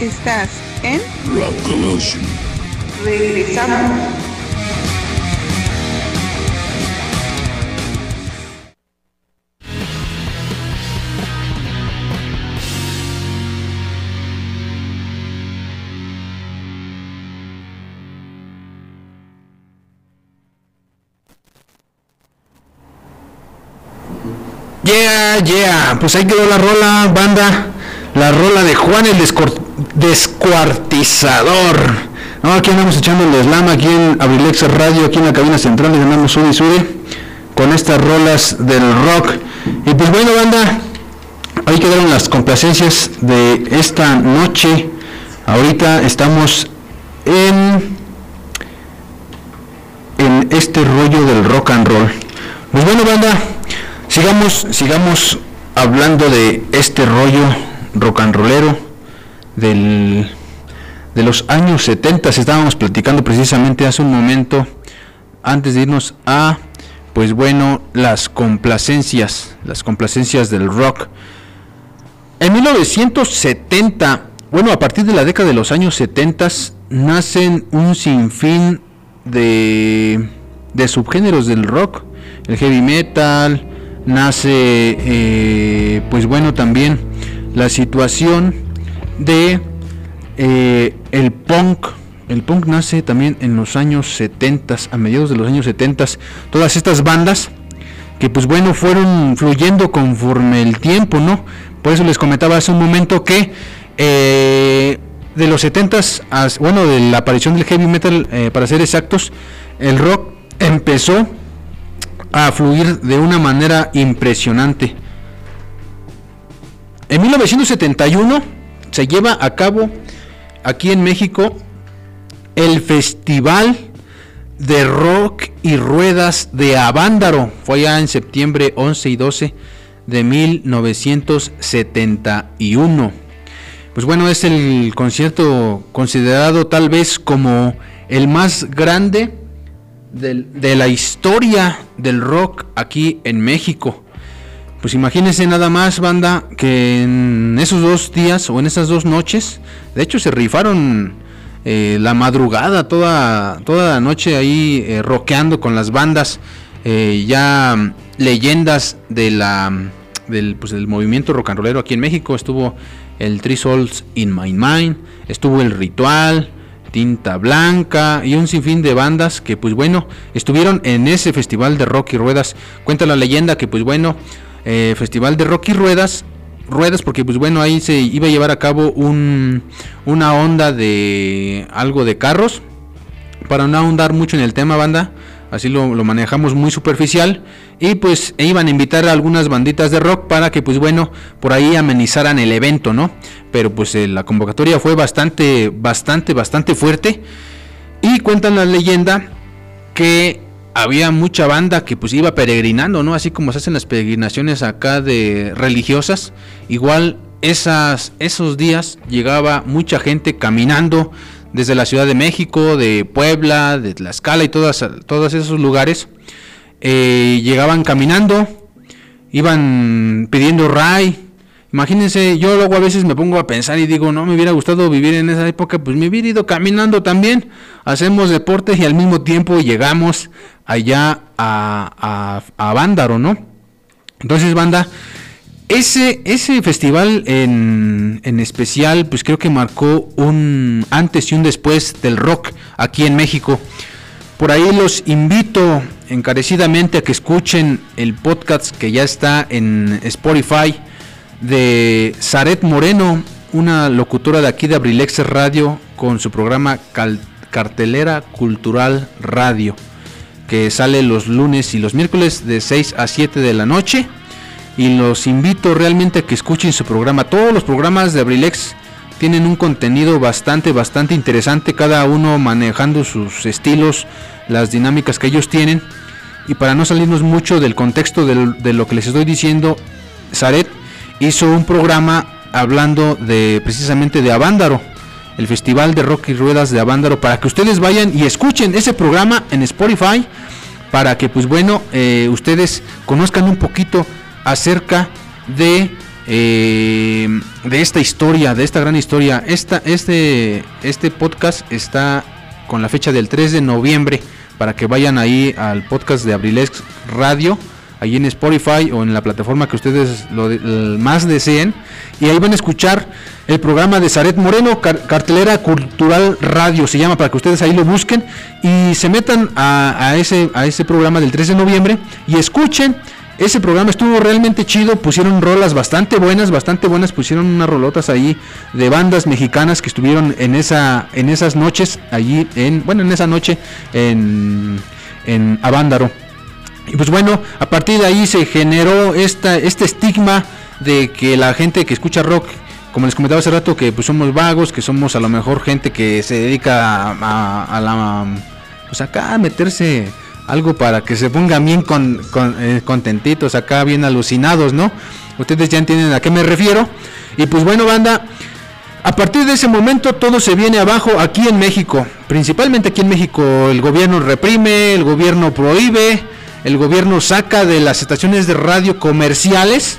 Estás en Rockolution. Regresamos. Yeah, yeah, pues ahí quedó la rola, banda, la rola de Juan el Descuartizador. No, aquí andamos echando el slam, aquí en Abrilex Radio, aquí en la cabina central, le llamamos Sube y Sube, con estas rolas del rock. Y pues bueno, banda, ahí quedaron las complacencias de esta noche. Ahorita estamos en este rollo del rock and roll. Pues bueno, banda, Sigamos hablando de este rollo rock and rollero de los años 70. Estábamos platicando precisamente hace un momento, antes de irnos a, pues bueno, las complacencias del rock. En 1970, bueno, a partir de la década de los años 70, nacen un sinfín de subgéneros del rock, el heavy metal. Nace, pues bueno, también la situación de el punk. El punk nace también en los años 70, a mediados de los años 70. Todas estas bandas que, pues bueno, fueron fluyendo conforme el tiempo, ¿no? Por eso les comentaba hace un momento que de los 70, bueno, de la aparición del heavy metal, para ser exactos, el rock empezó a fluir de una manera impresionante. En 1971 se lleva a cabo aquí en México el Festival de Rock y Ruedas de Avándaro. Fue allá en septiembre 11 y 12 de 1971. Pues bueno, es el concierto considerado tal vez como el más grande de la historia del rock aquí en México. Pues imagínense nada más, banda, que en esos dos días o en esas dos noches, de hecho se rifaron la madrugada, toda la noche ahí rockeando con las bandas ya leyendas del movimiento rock and rollero aquí en México. Estuvo el Three Souls in My Mind, estuvo El Ritual, Tinta Blanca y un sinfín de bandas que, pues bueno, estuvieron en ese Festival de Rock y Ruedas. Cuenta la leyenda que, pues bueno, Festival de Rock y Ruedas, porque pues bueno, ahí se iba a llevar a cabo una onda de algo de carros. Para no ahondar mucho en el tema, banda, así lo manejamos muy superficial. Y pues iban a invitar a algunas banditas de rock para que, pues bueno, por ahí amenizaran el evento, ¿no? Pero pues la convocatoria fue bastante fuerte. Y cuentan la leyenda que había mucha banda que pues iba peregrinando, ¿no? Así como se hacen las peregrinaciones acá de religiosas. Igual esos días llegaba mucha gente caminando desde la Ciudad de México, de Puebla, de Tlaxcala y todos esos lugares. Llegaban caminando, iban pidiendo ray. Imagínense, yo luego a veces me pongo a pensar y digo, no, me hubiera gustado vivir en esa época, pues me hubiera ido caminando también. Hacemos deportes y al mismo tiempo llegamos allá a Avándaro, ¿no? Entonces, banda, ese festival en especial, pues creo que marcó un antes y un después del rock aquí en México. Por ahí los invito encarecidamente a que escuchen el podcast que ya está en Spotify de Zaret Moreno, una locutora de aquí de Abrilex Radio, con su programa Cartelera Cultural Radio, que sale los lunes y los miércoles de 6 a 7 de la noche. Y los invito realmente a que escuchen su programa. Todos los programas de Abrilex tienen un contenido bastante interesante, cada uno manejando sus estilos, las dinámicas que ellos tienen. Y para no salirnos mucho del contexto de lo que les estoy diciendo, Zaret hizo un programa hablando precisamente de Avándaro, el Festival de Rock y Ruedas de Avándaro, para que ustedes vayan y escuchen ese programa en Spotify, para que, pues bueno, ustedes conozcan un poquito acerca de de esta historia, de esta gran historia. Este podcast está con la fecha del 3 de noviembre, para que vayan ahí al podcast de Abrilex Radio, ahí en Spotify o en la plataforma que ustedes más deseen, y ahí van a escuchar el programa de Zaret Moreno, Cartelera Cultural Radio se llama, para que ustedes ahí lo busquen y se metan a ese programa del 3 de noviembre y escuchen. Ese programa estuvo realmente chido, pusieron rolas bastante buenas, pusieron unas rolotas ahí de bandas mexicanas que estuvieron en esas noches allí en Avándaro. Y pues bueno, a partir de ahí se generó este estigma de que la gente que escucha rock, como les comentaba hace rato, que pues somos vagos, que somos a lo mejor gente que se dedica a meterse algo para que se pongan bien contentitos, acá bien alucinados, ¿no? Ustedes ya entienden a qué me refiero. Y pues bueno, banda, a partir de ese momento todo se viene abajo aquí en México. Principalmente aquí en México el gobierno reprime, el gobierno prohíbe, el gobierno saca de las estaciones de radio comerciales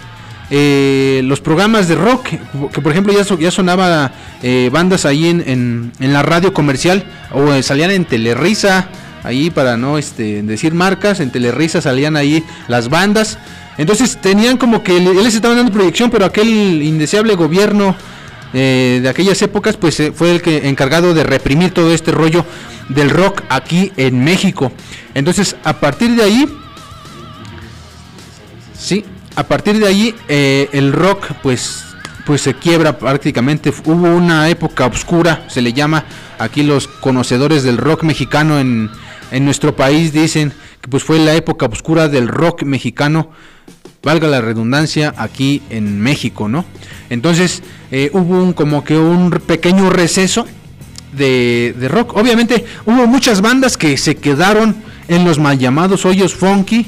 los programas de rock, que por ejemplo ya sonaba bandas ahí en la radio comercial, o salían en Telerisa. Ahí, para no decir marcas, en Telerisa salían ahí las bandas. Entonces tenían como que les estaban dando proyección, pero aquel indeseable gobierno de aquellas épocas pues fue el que encargado de reprimir todo este rollo del rock aquí en México. Entonces a partir de ahí el rock pues se quiebra prácticamente. Hubo una época oscura, se le llama. Aquí los conocedores del rock mexicano en nuestro país dicen que pues fue la época oscura del rock mexicano, valga la redundancia, aquí en México, ¿no? Entonces hubo como que un pequeño receso de rock. Obviamente hubo muchas bandas que se quedaron en los mal llamados hoyos funky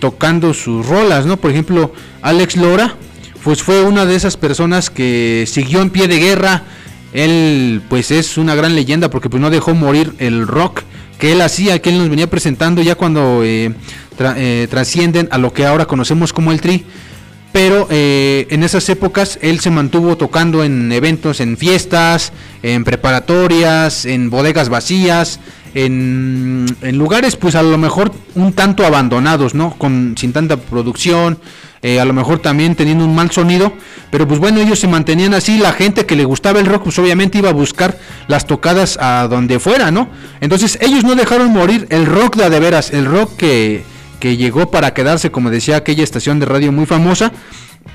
tocando sus rolas, ¿no? Por ejemplo, Alex Lora pues fue una de esas personas que siguió en pie de guerra. Él pues es una gran leyenda porque pues no dejó morir el rock que él hacía, que él nos venía presentando ya cuando trascienden a lo que ahora conocemos como el Tri. Pero en esas épocas él se mantuvo tocando en eventos, en fiestas, en preparatorias, en bodegas vacías, en lugares pues a lo mejor un tanto abandonados, ¿no? Sin tanta producción, a lo mejor también teniendo un mal sonido, pero pues bueno, ellos se mantenían así. La gente que le gustaba el rock pues obviamente iba a buscar las tocadas a donde fuera, ¿no? Entonces ellos no dejaron morir el rock de veras, el rock que llegó para quedarse, como decía aquella estación de radio muy famosa.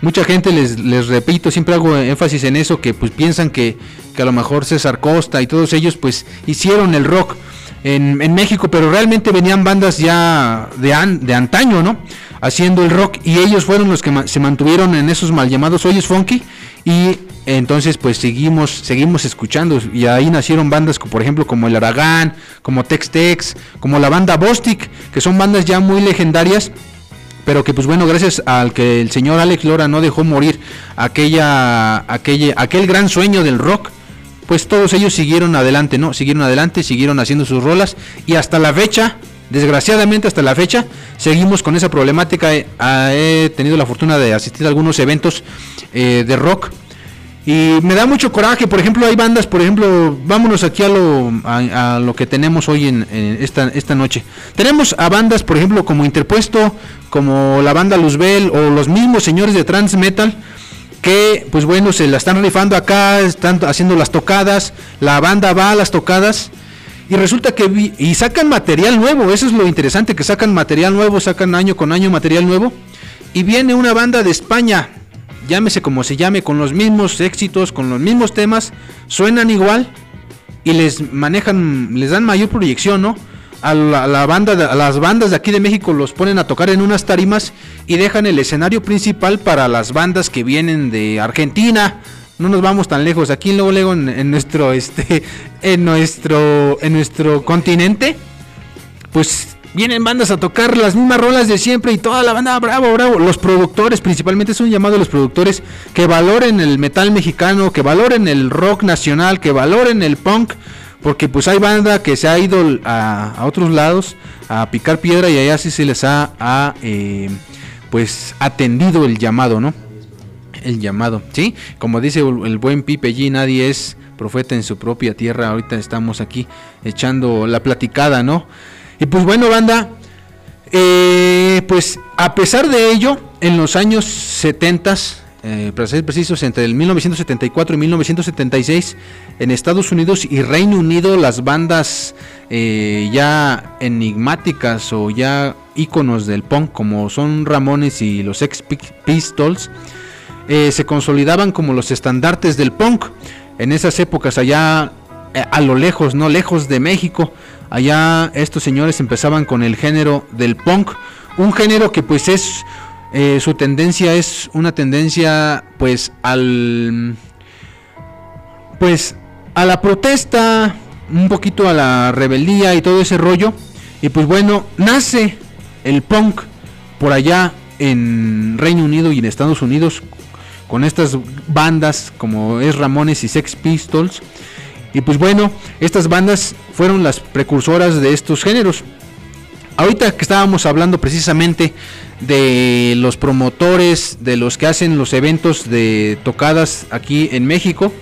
Mucha gente, les repito, siempre hago énfasis en eso, que pues piensan que a lo mejor César Costa y todos ellos pues hicieron el rock en México, pero realmente venían bandas ya de antaño, ¿no? Haciendo el rock, y ellos fueron los que se mantuvieron en esos mal llamados hoyos funky, y entonces pues seguimos escuchando, y ahí nacieron bandas por ejemplo como El Aragán, como Tex-Tex, como la banda Bostik, que son bandas ya muy legendarias, pero que pues bueno, gracias al que el señor Alex Lora no dejó morir aquel gran sueño del rock, pues todos ellos siguieron adelante, ¿no? Siguieron haciendo sus rolas, y hasta la fecha, desgraciadamente hasta la fecha, seguimos con esa problemática. He tenido la fortuna de asistir a algunos eventos de rock, y me da mucho coraje. Por ejemplo, hay bandas, por ejemplo, vámonos aquí a lo que tenemos hoy en esta noche. Tenemos a bandas, por ejemplo, como Interpuesto, como la banda Luzbel, o los mismos señores de Trans Metal, que pues bueno, se la están rifando acá, están haciendo las tocadas, la banda va a las tocadas, y resulta que y sacan material nuevo. Eso es lo interesante, que sacan material nuevo, sacan año con año material nuevo, y viene una banda de España, llámese como se llame, con los mismos éxitos, con los mismos temas, suenan igual y les dan mayor proyección, ¿no? A las bandas de aquí de México los ponen a tocar en unas tarimas y dejan el escenario principal para las bandas que vienen de Argentina. No nos vamos tan lejos, aquí luego en nuestro continente pues vienen bandas a tocar las mismas rolas de siempre, y toda la banda bravo. Los productores, principalmente es un llamado a los productores, que valoren el metal mexicano, que valoren el rock nacional, que valoren el punk, porque pues hay banda que se ha ido a otros lados a picar piedra, y allá sí se les ha atendido el llamado, ¿no? el llamado, ¿sí? Como dice el buen Pipe G, nadie es profeta en su propia tierra. Ahorita estamos aquí echando la platicada, ¿no? Y pues bueno, banda, pues a pesar de ello, en los años 70s, para ser precisos, entre el 1974 y 1976, en Estados Unidos y Reino Unido, las bandas ya enigmáticas o ya íconos del punk, como son Ramones y los Sex Pistols, se consolidaban como los estandartes del punk en esas épocas allá a lo lejos, no lejos de México. Allá estos señores empezaban con el género del punk, un género que pues es... su tendencia es una tendencia pues a la protesta, un poquito a la rebeldía y todo ese rollo. Y pues bueno, nace el punk por allá en Reino Unido y en Estados Unidos con estas bandas como es Ramones y Sex Pistols. Y pues bueno, estas bandas fueron las precursoras de estos géneros. Ahorita que estábamos hablando precisamente de los promotores, de los que hacen los eventos de tocadas aquí en México,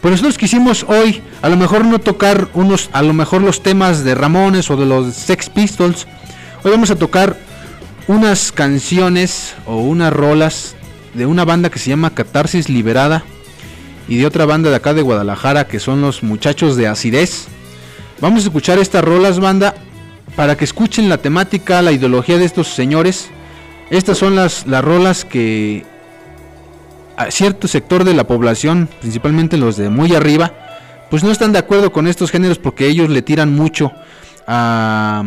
pues nosotros quisimos hoy a lo mejor no tocar los temas de Ramones o de los Sex Pistols. Hoy vamos a tocar unas canciones o unas rolas de una banda que se llama Catarsis Liberada y de otra banda de acá de Guadalajara que son los muchachos de Acidez. Vamos a escuchar estas rolas, banda, para que escuchen la temática, la ideología de estos señores. Estas son las rolas que a cierto sector de la población, principalmente los de muy arriba, pues no están de acuerdo con estos géneros porque ellos le tiran mucho a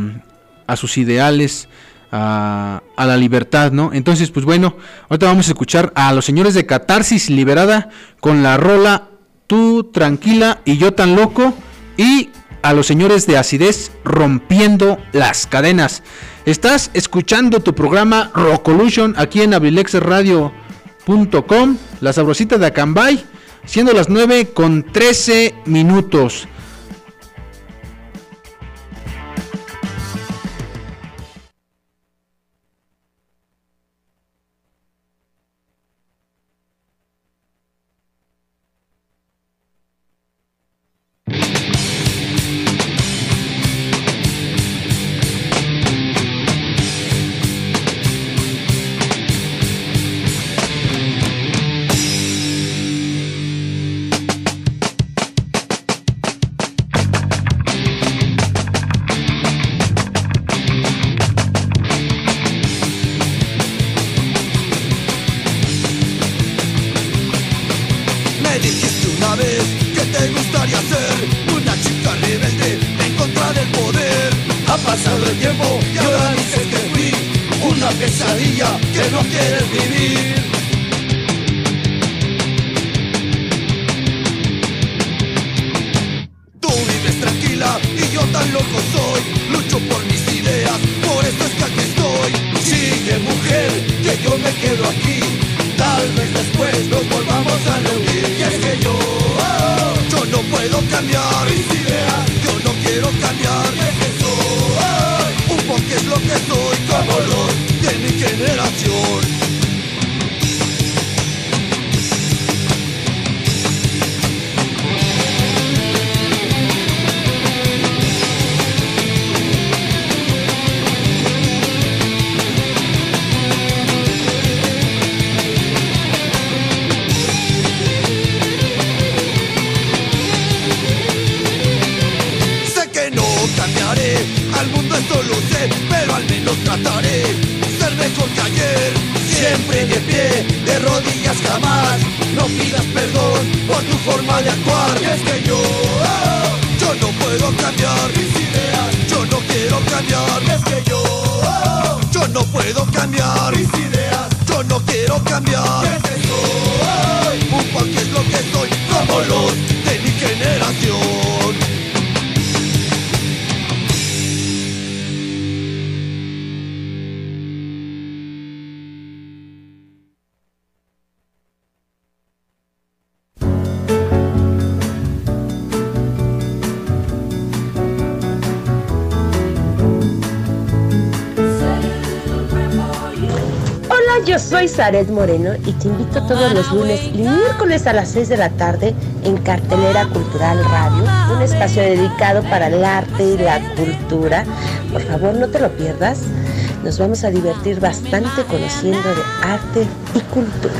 sus ideales, a la libertad, ¿no? Entonces, pues bueno, ahorita vamos a escuchar a los señores de Catarsis Liberada con la rola Tú Tranquila y Yo Tan Loco, y a los señores de Acidez, Rompiendo las Cadenas. Estás escuchando tu programa Rockolution aquí en abrilexradio.com, la sabrosita de Acambay, siendo las 9:13. Yo soy Zaret Moreno y te invito todos los lunes y miércoles a las 6 de la tarde en Cartelera Cultural Radio, un espacio dedicado para el arte y la cultura. Por favor, no te lo pierdas. Nos vamos a divertir bastante conociendo de arte y cultura.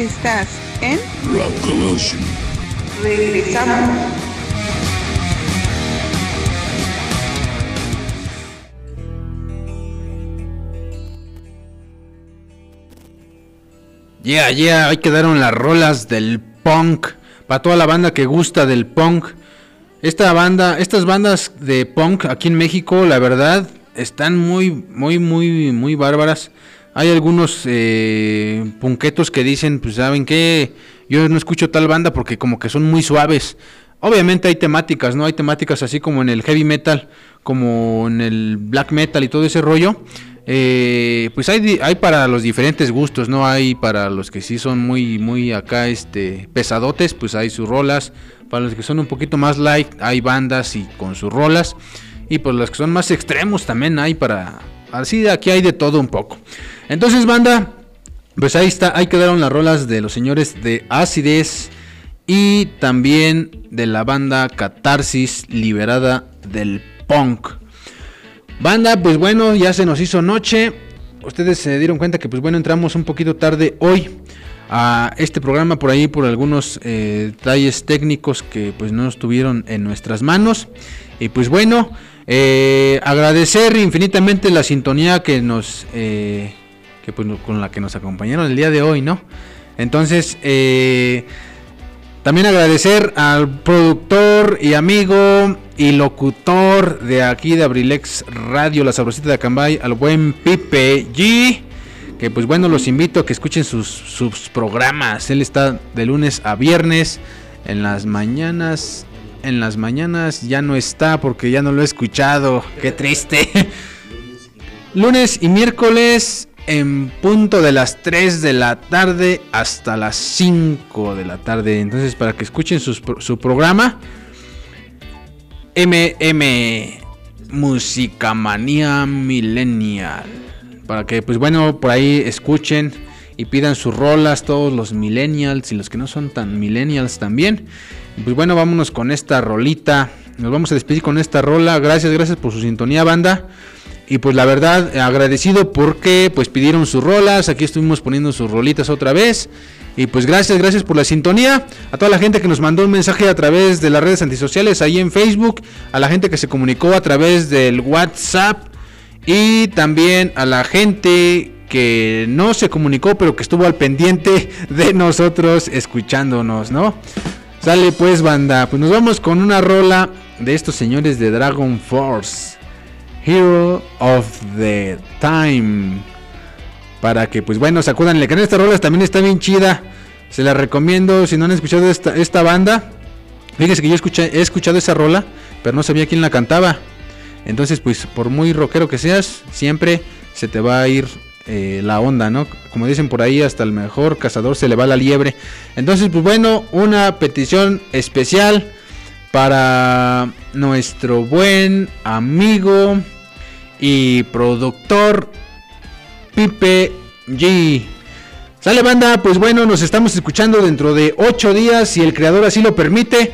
Estás en Rockolution. Regresamos. Yeah, ahí quedaron las rolas del punk. Para toda la banda que gusta del punk. Estas bandas de punk aquí en México, la verdad, están muy bárbaras. Hay algunos punquetos que dicen, pues saben qué, yo no escucho tal banda porque como que son muy suaves. Obviamente hay temáticas, ¿no? Hay temáticas así como en el heavy metal, como en el black metal y todo ese rollo. Pues hay para los diferentes gustos, ¿no? Hay para los que sí son muy acá pesadotes, pues hay sus rolas. Para los que son un poquito más light, hay bandas y con sus rolas. Y pues los que son más extremos también hay para... Así aquí hay de todo un poco. Entonces, banda, pues ahí quedaron las rolas de los señores de Acidez. y también de la banda Catarsis, liberada del punk. Banda, pues bueno, ya se nos hizo noche. Ustedes se dieron cuenta que pues bueno, entramos un poquito tarde hoy a este programa por ahí por algunos detalles técnicos que pues no estuvieron en nuestras manos. Y pues bueno, agradecer infinitamente la sintonía que nos que pues con la que nos acompañaron el día de hoy, ¿no? Entonces también agradecer al productor y amigo y locutor de aquí de Abrilex Radio, La Sabrosita de Acambay, al buen Pipe G, que pues bueno, los invito a que escuchen sus programas. Él está de lunes a viernes en las mañanas. En las mañanas ya no está porque ya no lo he escuchado. ¡Qué triste! Lunes y miércoles en punto de las 3 de la tarde hasta las 5 de la tarde. Entonces, para que escuchen su programa MM Musicamanía Millennial. Para que, pues bueno, por ahí escuchen y pidan sus rolas todos los millennials y los que no son tan millennials también. Pues bueno, vámonos con esta rolita. Nos vamos a despedir con esta rola. Gracias por su sintonía, banda. Y pues la verdad, agradecido porque pues pidieron sus rolas. Aquí estuvimos poniendo sus rolitas otra vez. Y pues gracias por la sintonía. A toda la gente que nos mandó un mensaje a través de las redes antisociales, ahí en Facebook. A la gente que se comunicó a través del WhatsApp. Y también a la gente que no se comunicó, pero que estuvo al pendiente de nosotros escuchándonos, ¿no? Sale pues, banda, pues nos vamos con una rola de estos señores de Dragon Force, Hero of the Time, para que pues bueno, sacúdanle, que en esta rola también está bien chida, se la recomiendo. Si no han escuchado esta banda, fíjense que yo he escuchado esa rola, pero no sabía quién la cantaba. Entonces pues, por muy rockero que seas, siempre se te va a ir la onda, ¿no? Como dicen por ahí, hasta el mejor cazador se le va la liebre. Entonces pues bueno, una petición especial para nuestro buen amigo y productor Pipe G. Sale, banda, pues bueno, nos estamos escuchando dentro de 8 días si el creador así lo permite.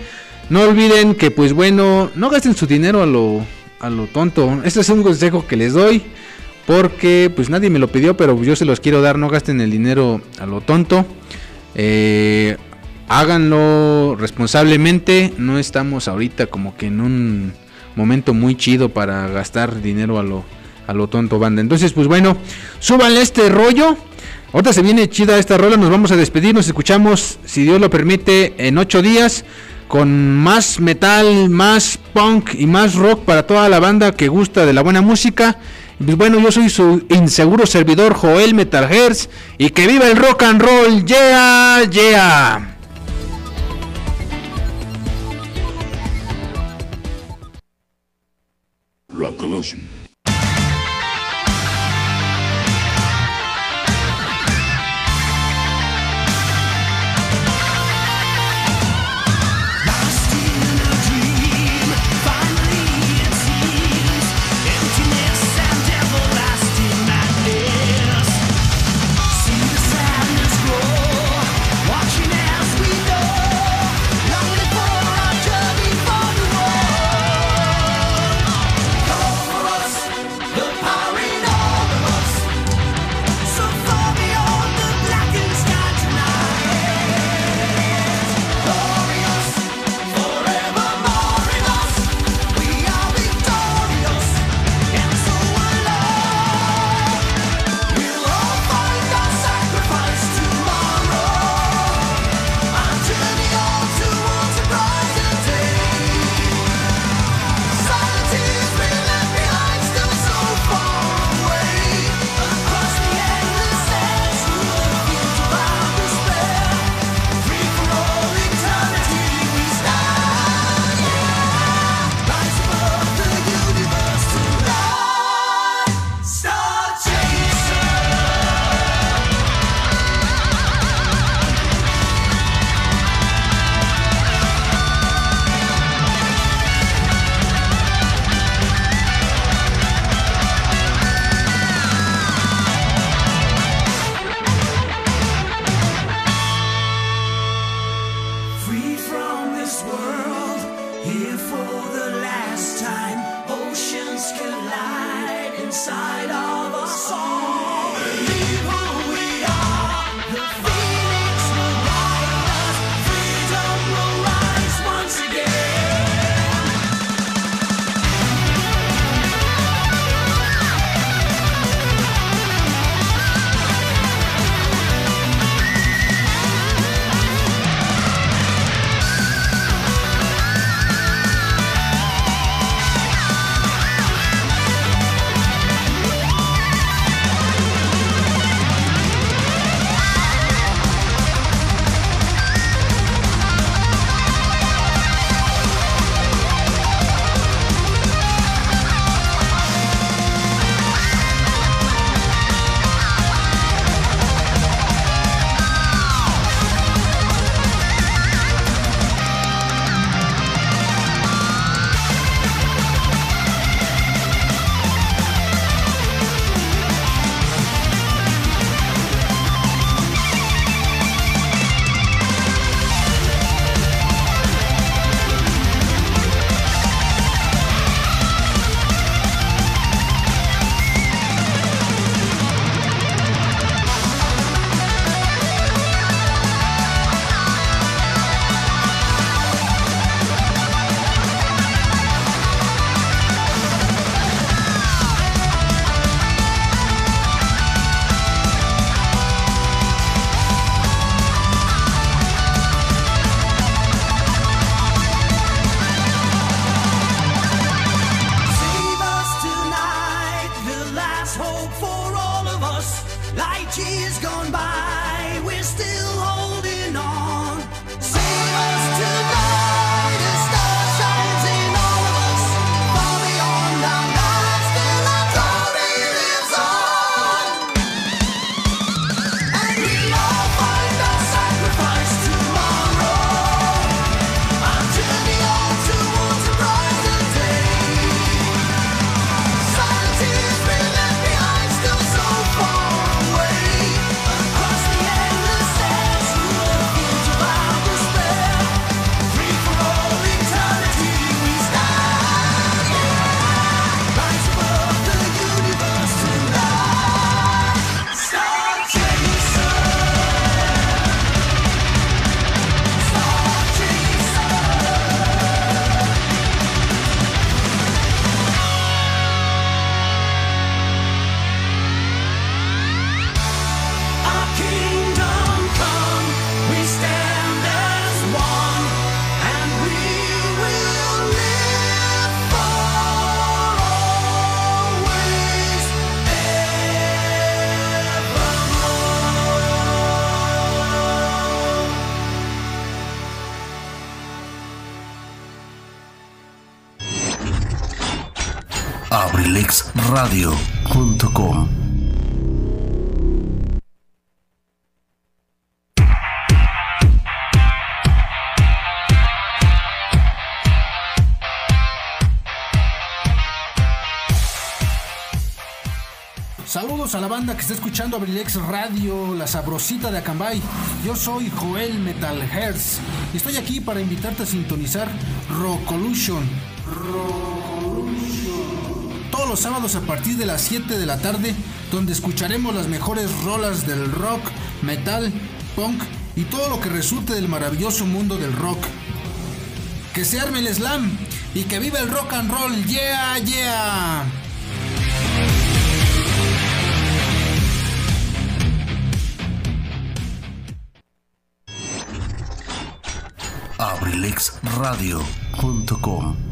No olviden que pues bueno, no gasten su dinero a lo tonto. Este es un consejo que les doy, porque pues nadie me lo pidió, pero yo se los quiero dar. No gasten el dinero a lo tonto. Háganlo responsablemente. No estamos ahorita como que en un momento muy chido para gastar dinero a lo tonto, banda. Entonces pues bueno, súbanle este rollo. Ahorita se viene chida esta rola. Nos vamos a despedir. Nos escuchamos, si Dios lo permite, en 8 días. Con más metal, más punk y más rock para toda la banda que gusta de la buena música. Pues bueno, yo soy su inseguro servidor, Joel Metalhertz, y que viva el rock and roll, yeah, yeah. Rockolution. inside of us all. Believe who we are. The phoenix will rise. Freedom will rise once Radio.com. Saludos a la banda que está escuchando Abrilex Radio, la sabrosita de Acambay. Yo soy Joel Metalhertz y estoy aquí para invitarte a sintonizar Rockolution. Todos los sábados a partir de las 7 de la tarde, donde escucharemos las mejores rolas del rock, metal, punk y todo lo que resulte del maravilloso mundo del rock. Que se arme el slam y que viva el rock and roll, yeah, yeah. Abrilexradio.com